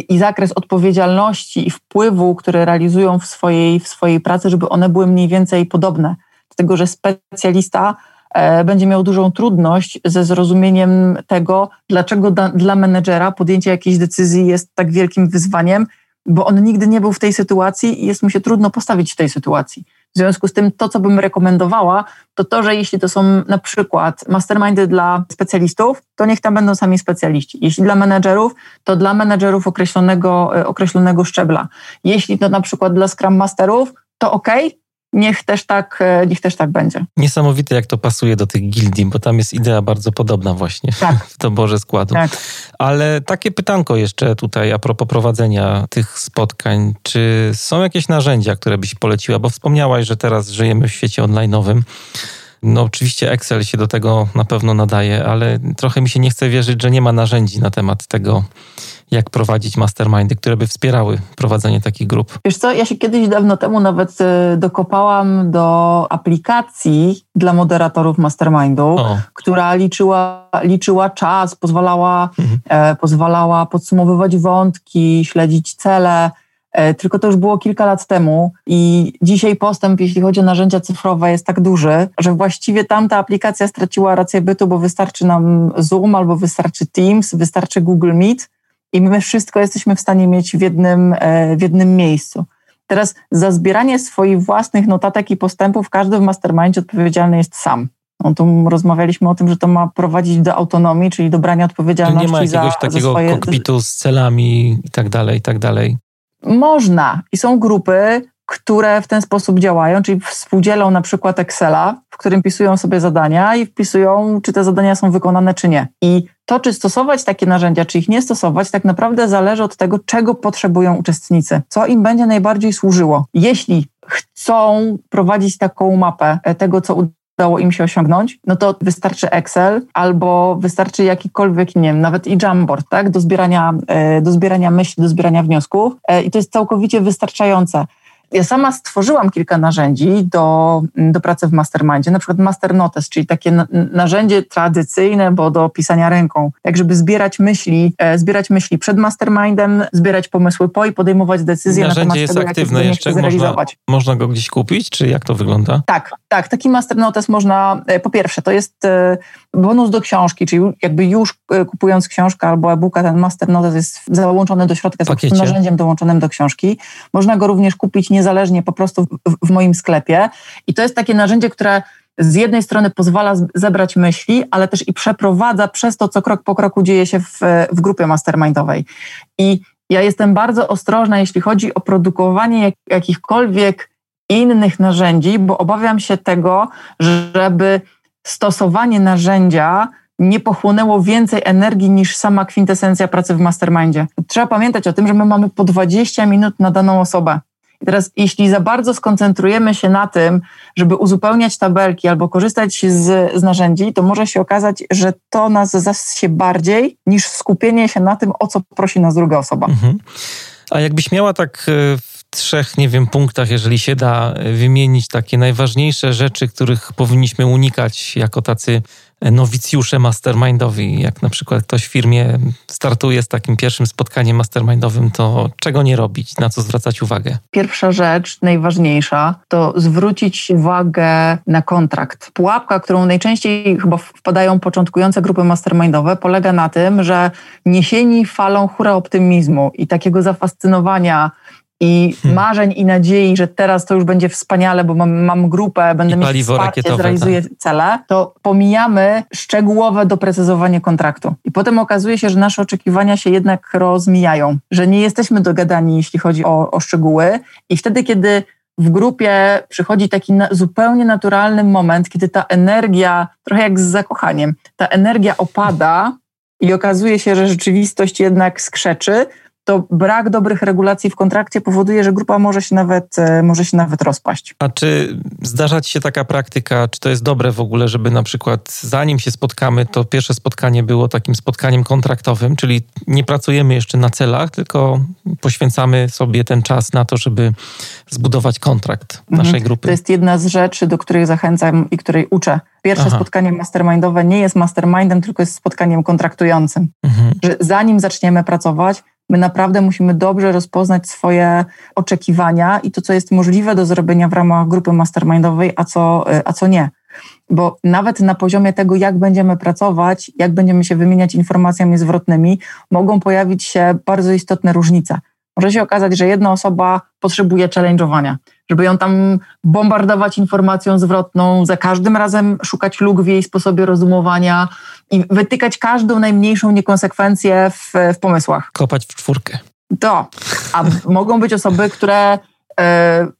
i zakres odpowiedzialności i wpływu, który realizują w swojej, w swojej pracy, żeby one były mniej więcej podobne. Dlatego, że specjalista e, będzie miał dużą trudność ze zrozumieniem tego, dlaczego da, dla menedżera podjęcie jakiejś decyzji jest tak wielkim wyzwaniem, bo on nigdy nie był w tej sytuacji i jest mu się trudno postawić w tej sytuacji. W związku z tym to, co bym rekomendowała, to to, że jeśli to są na przykład mastermindy dla specjalistów, to niech tam będą sami specjaliści. Jeśli dla menedżerów, to dla menedżerów określonego, określonego szczebla. Jeśli to na przykład dla Scrum Masterów, to okej, okay, niech też tak, niech też tak będzie. Niesamowite, jak to pasuje do tych gildii, bo tam jest idea bardzo podobna właśnie tak. W doborze składu. Tak. Ale takie pytanko jeszcze tutaj a propos prowadzenia tych spotkań. Czy są jakieś narzędzia, które byś poleciła? Bo wspomniałaś, że teraz żyjemy w świecie online'owym. No oczywiście Excel się do tego na pewno nadaje, ale trochę mi się nie chce wierzyć, że nie ma narzędzi na temat tego, jak prowadzić mastermindy, które by wspierały prowadzenie takich grup. Wiesz co, ja się kiedyś dawno temu nawet dokopałam do aplikacji dla moderatorów mastermindu, o. która liczyła, liczyła czas, pozwalała, mhm. e, pozwalała podsumowywać wątki, śledzić cele. Tylko to już było kilka lat temu i dzisiaj postęp, jeśli chodzi o narzędzia cyfrowe, jest tak duży, że właściwie tamta aplikacja straciła rację bytu, bo wystarczy nam Zoom albo wystarczy Teams, wystarczy Google Meet i my wszystko jesteśmy w stanie mieć w jednym, w jednym miejscu. Teraz za zbieranie swoich własnych notatek i postępów każdy w mastermindzie odpowiedzialny jest sam. No, tu rozmawialiśmy o tym, że to ma prowadzić do autonomii, czyli do brania odpowiedzialności za swoje... Nie ma jakiegoś za, takiego za swoje... kokpitu z celami i tak dalej, i tak dalej. Można. I są grupy, które w ten sposób działają, czyli współdzielą na przykład Excela, w którym pisują sobie zadania i wpisują, czy te zadania są wykonane, czy nie. I to, czy stosować takie narzędzia, czy ich nie stosować, tak naprawdę zależy od tego, czego potrzebują uczestnicy, co im będzie najbardziej służyło. Jeśli chcą prowadzić taką mapę tego, co udało im się osiągnąć, no to wystarczy Excel albo wystarczy jakikolwiek, nie wiem, nawet i Jamboard, tak, do zbierania, do zbierania myśli, do zbierania wniosków i to jest całkowicie wystarczające. Ja sama stworzyłam kilka narzędzi do, do pracy w mastermindzie, na przykład Master Notes, czyli takie na, narzędzie tradycyjne, bo do pisania ręką, jak żeby zbierać myśli, e, zbierać myśli przed mastermindem, zbierać pomysły po i podejmować decyzje narzędzie na temat jest tego, aktywne jak jeszcze, można, można go gdzieś kupić, czy jak to wygląda? Tak, tak, taki Master Notes można, e, po pierwsze, to jest e, bonus do książki, czyli jakby już e, kupując książkę albo e-booka, ten Master Notes jest załączony do środka, z narzędziem dołączonym do książki. Można go również kupić nie niezależnie po prostu w, w moim sklepie. I to jest takie narzędzie, które z jednej strony pozwala z, zebrać myśli, ale też i przeprowadza przez to, co krok po kroku dzieje się w, w grupie mastermindowej. I ja jestem bardzo ostrożna, jeśli chodzi o produkowanie jak, jakichkolwiek innych narzędzi, bo obawiam się tego, żeby stosowanie narzędzia nie pochłonęło więcej energii niż sama kwintesencja pracy w mastermindzie. Trzeba pamiętać o tym, że my mamy po dwadzieścia minut na daną osobę. I teraz jeśli za bardzo skoncentrujemy się na tym, żeby uzupełniać tabelki albo korzystać z, z narzędzi, to może się okazać, że to nas zasie bardziej niż skupienie się na tym, o co prosi nas druga osoba. Mhm. A jakbyś miała tak w trzech, nie wiem, punktach, jeżeli się da, wymienić takie najważniejsze rzeczy, których powinniśmy unikać jako tacy nowicjusze mastermindowi, jak na przykład ktoś w firmie startuje z takim pierwszym spotkaniem mastermindowym, to czego nie robić, na co zwracać uwagę? Pierwsza rzecz, najważniejsza, to zwrócić uwagę na kontrakt. Pułapka, którą najczęściej chyba wpadają początkujące grupy mastermindowe, polega na tym, że niesieni falą hura optymizmu i takiego zafascynowania i hmm. marzeń i nadziei, że teraz to już będzie wspaniale, bo mam, mam grupę, będę mieć wsparcie, zrealizuję tak. cele, to pomijamy szczegółowe doprecyzowanie kontraktu. I potem okazuje się, że nasze oczekiwania się jednak rozmijają, że nie jesteśmy dogadani, jeśli chodzi o, o szczegóły. I wtedy, kiedy w grupie przychodzi taki na, zupełnie naturalny moment, kiedy ta energia, trochę jak z zakochaniem, ta energia opada i okazuje się, że rzeczywistość jednak skrzeczy, to brak dobrych regulacji w kontrakcie powoduje, że grupa może się nawet, może się nawet rozpaść. A czy zdarza ci się taka praktyka, czy to jest dobre w ogóle, żeby na przykład zanim się spotkamy, to pierwsze spotkanie było takim spotkaniem kontraktowym, czyli nie pracujemy jeszcze na celach, tylko poświęcamy sobie ten czas na to, żeby zbudować kontrakt naszej mhm. grupy? To jest jedna z rzeczy, do których zachęcam i której uczę. Pierwsze Aha. spotkanie mastermindowe nie jest mastermindem, tylko jest spotkaniem kontraktującym. Mhm. Że zanim zaczniemy pracować, my naprawdę musimy dobrze rozpoznać swoje oczekiwania i to, co jest możliwe do zrobienia w ramach grupy mastermindowej, a co, a co nie. Bo nawet na poziomie tego, jak będziemy pracować, jak będziemy się wymieniać informacjami zwrotnymi, mogą pojawić się bardzo istotne różnice. Może się okazać, że jedna osoba potrzebuje challenge'owania, żeby ją tam bombardować informacją zwrotną, za każdym razem szukać luk w jej sposobie rozumowania i wytykać każdą najmniejszą niekonsekwencję w, w pomysłach. Kopać w czwórkę. To. A mogą być osoby, które y,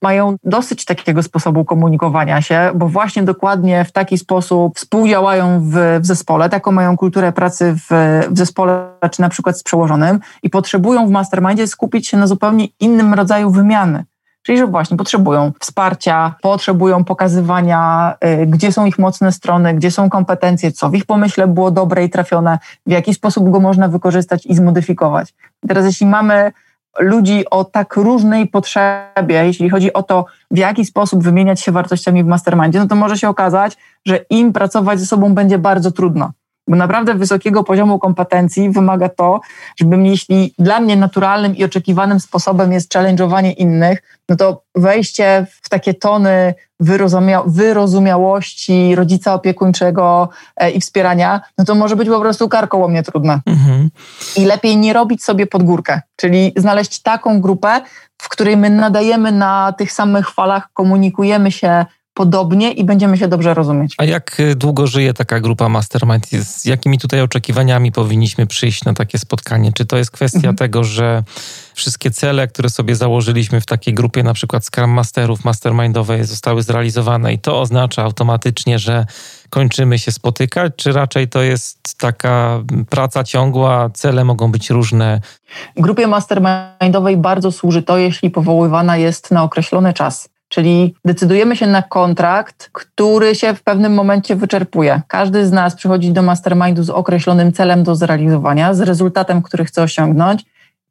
mają dosyć takiego sposobu komunikowania się, bo właśnie dokładnie w taki sposób współdziałają w, w zespole, taką mają kulturę pracy w, w zespole, czy na przykład z przełożonym i potrzebują w mastermindzie skupić się na zupełnie innym rodzaju wymiany. Czyli, że właśnie potrzebują wsparcia, potrzebują pokazywania, y, gdzie są ich mocne strony, gdzie są kompetencje, co w ich pomyśle było dobre i trafione, w jaki sposób go można wykorzystać i zmodyfikować. Teraz jeśli mamy ludzi o tak różnej potrzebie, jeśli chodzi o to, w jaki sposób wymieniać się wartościami w mastermindzie, no to może się okazać, że im pracować ze sobą będzie bardzo trudno. Bo naprawdę wysokiego poziomu kompetencji wymaga to, żeby jeśli dla mnie naturalnym i oczekiwanym sposobem jest challenge'owanie innych, no to wejście w takie tony wyrozumia- wyrozumiałości rodzica opiekuńczego i wspierania, no to może być po prostu karkołomnie trudne. Mhm. I lepiej nie robić sobie pod górkę, czyli znaleźć taką grupę, w której my nadajemy na tych samych falach, komunikujemy się podobnie i będziemy się dobrze rozumieć. A jak długo żyje taka grupa mastermind? Z jakimi tutaj oczekiwaniami powinniśmy przyjść na takie spotkanie? Czy to jest kwestia mhm. tego, że wszystkie cele, które sobie założyliśmy w takiej grupie, na przykład Scrum Masterów mastermindowej, zostały zrealizowane i to oznacza automatycznie, że kończymy się spotykać, czy raczej to jest taka praca ciągła, cele mogą być różne? Grupie mastermindowej bardzo służy to, jeśli powoływana jest na określony czas. Czyli decydujemy się na kontrakt, który się w pewnym momencie wyczerpuje. Każdy z nas przychodzi do mastermindu z określonym celem do zrealizowania, z rezultatem, który chce osiągnąć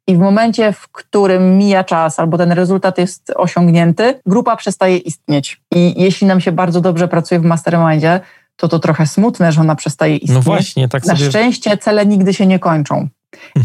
i w momencie, w którym mija czas albo ten rezultat jest osiągnięty, grupa przestaje istnieć. I jeśli nam się bardzo dobrze pracuje w mastermindzie, to to trochę smutne, że ona przestaje istnieć. No właśnie, tak sobie... Na szczęście cele nigdy się nie kończą.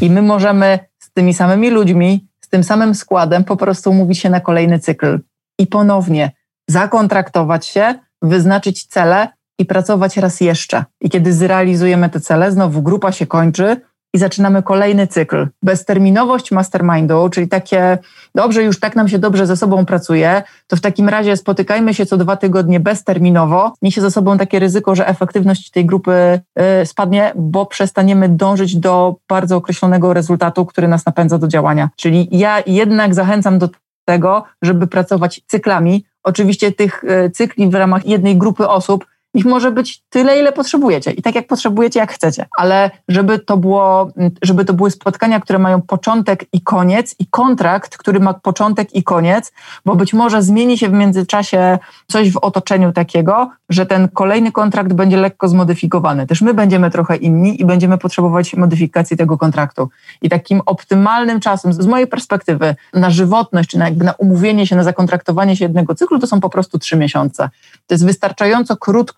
I my możemy z tymi samymi ludźmi, z tym samym składem po prostu umówić się na kolejny cykl. I ponownie zakontraktować się, wyznaczyć cele i pracować raz jeszcze. I kiedy zrealizujemy te cele, znowu grupa się kończy i zaczynamy kolejny cykl. Bezterminowość mastermindu, czyli takie, dobrze, już tak nam się dobrze ze sobą pracuje, to w takim razie spotykajmy się co dwa tygodnie bezterminowo, niesie ze sobą takie ryzyko, że efektywność tej grupy yy, spadnie, bo przestaniemy dążyć do bardzo określonego rezultatu, który nas napędza do działania. Czyli ja jednak zachęcam do tego, żeby pracować cyklami, Oczywiście tych cykli w ramach jednej grupy osób, ich może być tyle, ile potrzebujecie i tak jak potrzebujecie, jak chcecie, ale żeby to było, żeby to były spotkania, które mają początek i koniec i kontrakt, który ma początek i koniec, bo być może zmieni się w międzyczasie coś w otoczeniu takiego, że ten kolejny kontrakt będzie lekko zmodyfikowany. Też my będziemy trochę inni i będziemy potrzebować modyfikacji tego kontraktu. I takim optymalnym czasem, z mojej perspektywy, na żywotność, czy na, jakby na umówienie się, na zakontraktowanie się jednego cyklu, to są po prostu trzy miesiące. To jest wystarczająco krótko,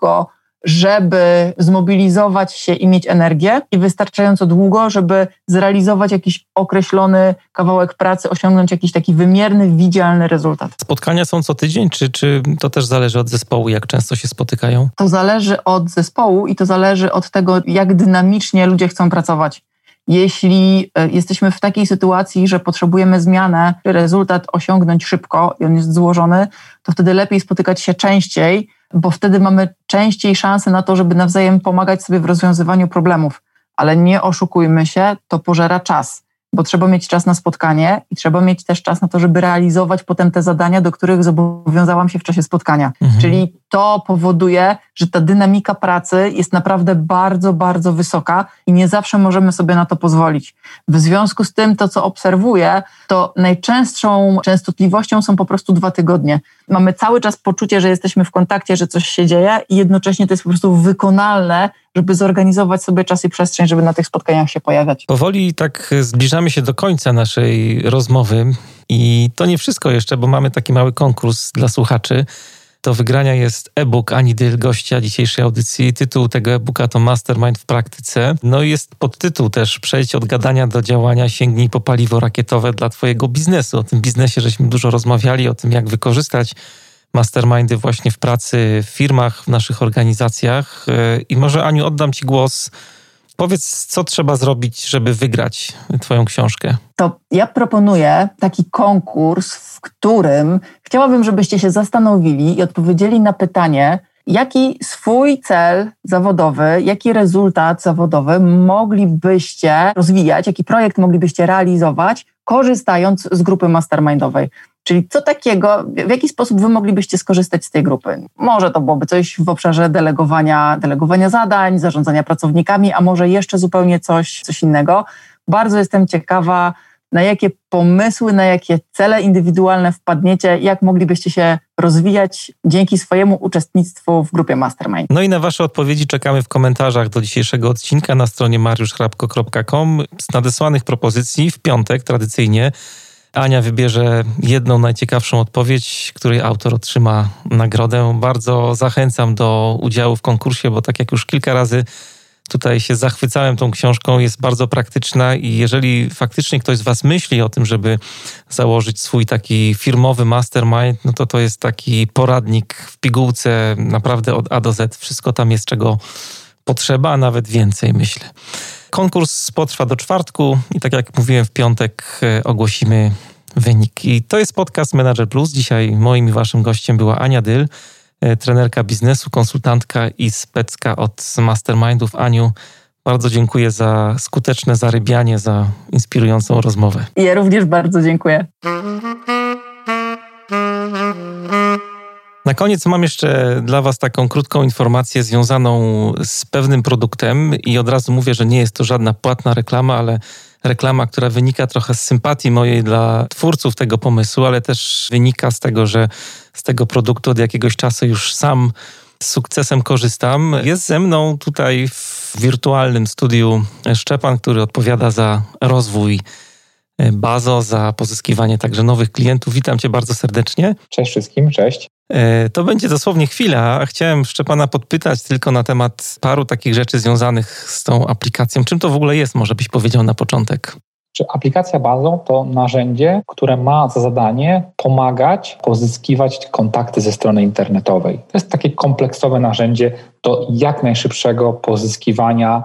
żeby zmobilizować się i mieć energię i wystarczająco długo, żeby zrealizować jakiś określony kawałek pracy, osiągnąć jakiś taki wymierny, widzialny rezultat. Spotkania są co tydzień, czy, czy to też zależy od zespołu, jak często się spotykają? To zależy od zespołu i to zależy od tego, jak dynamicznie ludzie chcą pracować. Jeśli jesteśmy w takiej sytuacji, że potrzebujemy zmianę, rezultat osiągnąć szybko i on jest złożony, to wtedy lepiej spotykać się częściej, bo wtedy mamy częściej szansę na to, żeby nawzajem pomagać sobie w rozwiązywaniu problemów. Ale nie oszukujmy się, to pożera czas, bo trzeba mieć czas na spotkanie i trzeba mieć też czas na to, żeby realizować potem te zadania, do których zobowiązałam się w czasie spotkania. Mhm. Czyli to powoduje, że ta dynamika pracy jest naprawdę bardzo, bardzo wysoka i nie zawsze możemy sobie na to pozwolić. W związku z tym to, co obserwuję, to najczęstszą częstotliwością są po prostu dwa tygodnie. Mamy cały czas poczucie, że jesteśmy w kontakcie, że coś się dzieje i jednocześnie to jest po prostu wykonalne, żeby zorganizować sobie czas i przestrzeń, żeby na tych spotkaniach się pojawiać. Powoli tak zbliżamy się do końca naszej rozmowy i to nie wszystko jeszcze, bo mamy taki mały konkurs dla słuchaczy. Do wygrania jest e-book Ani Dyl, gościa dzisiejszej audycji. Tytuł tego e-booka to Mastermind w praktyce. No i jest podtytuł też: Przejdź od gadania do działania, sięgnij po paliwo rakietowe dla twojego biznesu. O tym biznesie żeśmy dużo rozmawiali, o tym, jak wykorzystać mastermindy właśnie w pracy, w firmach, w naszych organizacjach. I może, Aniu, oddam ci głos. Powiedz, co trzeba zrobić, żeby wygrać twoją książkę? To ja proponuję taki konkurs, w którym chciałabym, żebyście się zastanowili i odpowiedzieli na pytanie, jaki swój cel zawodowy, jaki rezultat zawodowy moglibyście rozwijać, jaki projekt moglibyście realizować, korzystając z grupy mastermindowej. Czyli co takiego, w jaki sposób wy moglibyście skorzystać z tej grupy? Może to byłoby coś w obszarze delegowania, delegowania zadań, zarządzania pracownikami, a może jeszcze zupełnie coś, coś innego. Bardzo jestem ciekawa, na jakie pomysły, na jakie cele indywidualne wpadniecie, jak moglibyście się rozwijać dzięki swojemu uczestnictwu w grupie Mastermind. No i na wasze odpowiedzi czekamy w komentarzach do dzisiejszego odcinka na stronie mariusz chrapko kropka com. Z nadesłanych propozycji w piątek tradycyjnie Ania wybierze jedną najciekawszą odpowiedź, której autor otrzyma nagrodę. Bardzo zachęcam do udziału w konkursie, bo tak jak już kilka razy tutaj się zachwycałem tą książką, jest bardzo praktyczna i jeżeli faktycznie ktoś z was myśli o tym, żeby założyć swój taki firmowy mastermind, no to to jest taki poradnik w pigułce, naprawdę od A do Z. Wszystko tam jest, czego potrzeba, a nawet więcej, myślę. Konkurs potrwa do czwartku i tak jak mówiłem, w piątek ogłosimy wynik. I to jest podcast Manager Plus. Dzisiaj moim i waszym gościem była Ania Dyl, trenerka biznesu, konsultantka i specka od mastermindów. Aniu, bardzo dziękuję za skuteczne zarybianie, za inspirującą rozmowę. Ja również bardzo dziękuję. Na koniec mam jeszcze dla was taką krótką informację związaną z pewnym produktem i od razu mówię, że nie jest to żadna płatna reklama, ale reklama, która wynika trochę z sympatii mojej dla twórców tego pomysłu, ale też wynika z tego, że z tego produktu od jakiegoś czasu już sam z sukcesem korzystam. Jest ze mną tutaj w wirtualnym studiu Szczepan, który odpowiada za rozwój Bazo, za pozyskiwanie także nowych klientów. Witam cię bardzo serdecznie. Cześć wszystkim, cześć. To będzie dosłownie chwila. Chciałem Szczepana podpytać tylko na temat paru takich rzeczy związanych z tą aplikacją. Czym to w ogóle jest, może byś powiedział na początek? Czy aplikacja Bazo to narzędzie, które ma za zadanie pomagać pozyskiwać kontakty ze strony internetowej. To jest takie kompleksowe narzędzie do jak najszybszego pozyskiwania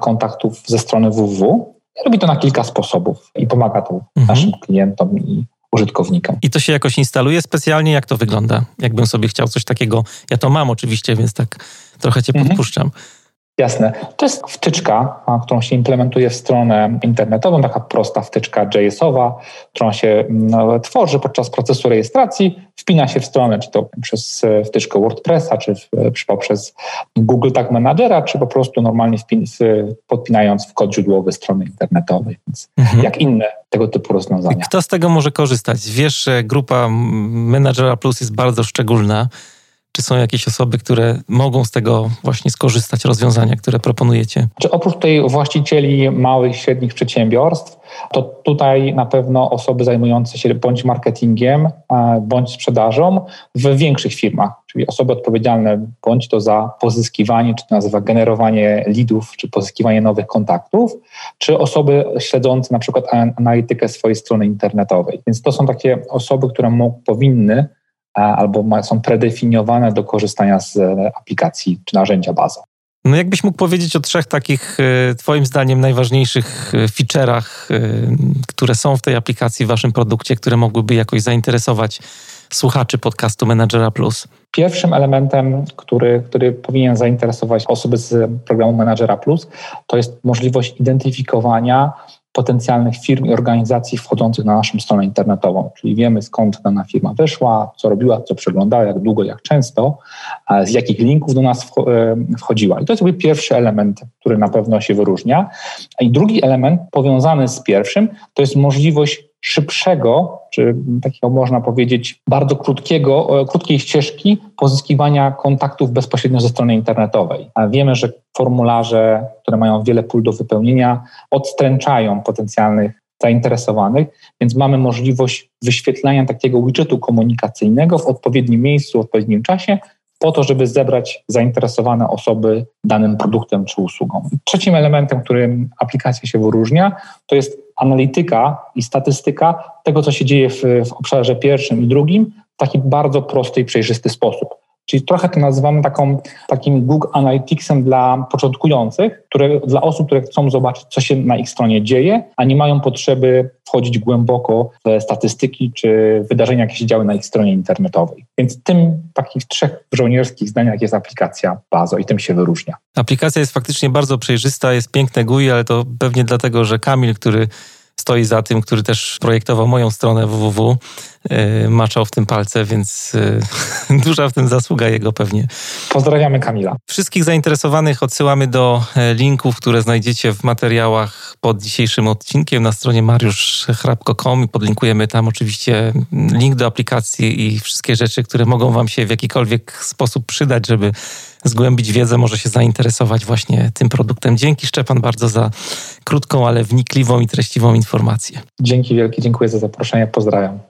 kontaktów ze strony W W W. Robi to na kilka sposobów i pomaga to mhm. naszym klientom i użytkownikom. I to się jakoś instaluje specjalnie? Jak to wygląda? Jakbym sobie chciał coś takiego... Ja to mam oczywiście, więc tak trochę cię podpuszczam. Mhm. Jasne. To jest wtyczka, którą się implementuje w stronę internetową, taka prosta wtyczka dżej esowa, którą się tworzy podczas procesu rejestracji, wpina się w stronę, czy to przez wtyczkę WordPressa, czy poprzez Google Tag Managera, czy po prostu normalnie podpinając w kod źródłowy strony internetowej, więc mhm. jak inne tego typu rozwiązania. I kto z tego może korzystać? Wiesz, grupa Managera Plus jest bardzo szczególna. Czy są jakieś osoby, które mogą z tego właśnie skorzystać, rozwiązania, które proponujecie? Czy oprócz tej właścicieli małych i średnich przedsiębiorstw, to tutaj na pewno osoby zajmujące się bądź marketingiem, bądź sprzedażą w większych firmach, czyli osoby odpowiedzialne bądź to za pozyskiwanie, czy to nazywa generowanie leadów, czy pozyskiwanie nowych kontaktów, czy osoby śledzące na przykład analitykę swojej strony internetowej. Więc to są takie osoby, które mogą, powinny albo są predefiniowane do korzystania z aplikacji czy narzędzia Bazo. No jakbyś mógł powiedzieć o trzech takich, twoim zdaniem, najważniejszych feature'ach, które są w tej aplikacji, w waszym produkcie, które mogłyby jakoś zainteresować słuchaczy podcastu Managera Plus? Pierwszym elementem, który, który powinien zainteresować osoby z programu Managera Plus, to jest możliwość identyfikowania potencjalnych firm i organizacji wchodzących na naszą stronę internetową. Czyli wiemy, skąd dana firma wyszła, co robiła, co przeglądała, jak długo, jak często, z jakich linków do nas wchodziła. I to jest jakby pierwszy element, który na pewno się wyróżnia. I drugi element powiązany z pierwszym to jest możliwość szybszego, czy takiego można powiedzieć bardzo krótkiego, krótkiej ścieżki pozyskiwania kontaktów bezpośrednio ze strony internetowej. A wiemy, że formularze, które mają wiele pól do wypełnienia, odstręczają potencjalnych zainteresowanych, więc mamy możliwość wyświetlania takiego widgetu komunikacyjnego w odpowiednim miejscu, w odpowiednim czasie, po to, żeby zebrać zainteresowane osoby danym produktem czy usługą. Trzecim elementem, którym aplikacja się wyróżnia, to jest analityka i statystyka tego, co się dzieje w, w obszarze pierwszym i drugim, w taki bardzo prosty i przejrzysty sposób. Czyli trochę to nazywamy taką, takim Google Analyticsem dla początkujących, które, dla osób, które chcą zobaczyć, co się na ich stronie dzieje, a nie mają potrzeby wchodzić głęboko w statystyki czy wydarzenia, jakie się działy na ich stronie internetowej. Więc tym takich trzech żołnierskich zdaniach jest aplikacja Bazo i tym się wyróżnia. Aplikacja jest faktycznie bardzo przejrzysta, jest piękne U I, ale to pewnie dlatego, że Kamil, który stoi za tym, który też projektował moją stronę www, yy, maczał w tym palce, więc yy, duża w tym zasługa jego pewnie. Pozdrawiamy Kamila. Wszystkich zainteresowanych odsyłamy do linków, które znajdziecie w materiałach pod dzisiejszym odcinkiem na stronie mariusz chrapko kropka com i podlinkujemy tam oczywiście link do aplikacji i wszystkie rzeczy, które mogą wam się w jakikolwiek sposób przydać, żeby zgłębić wiedzę, może się zainteresować właśnie tym produktem. Dzięki, Szczepan, bardzo za krótką, ale wnikliwą i treściwą informację. Dzięki wielkie, dziękuję za zaproszenie, pozdrawiam.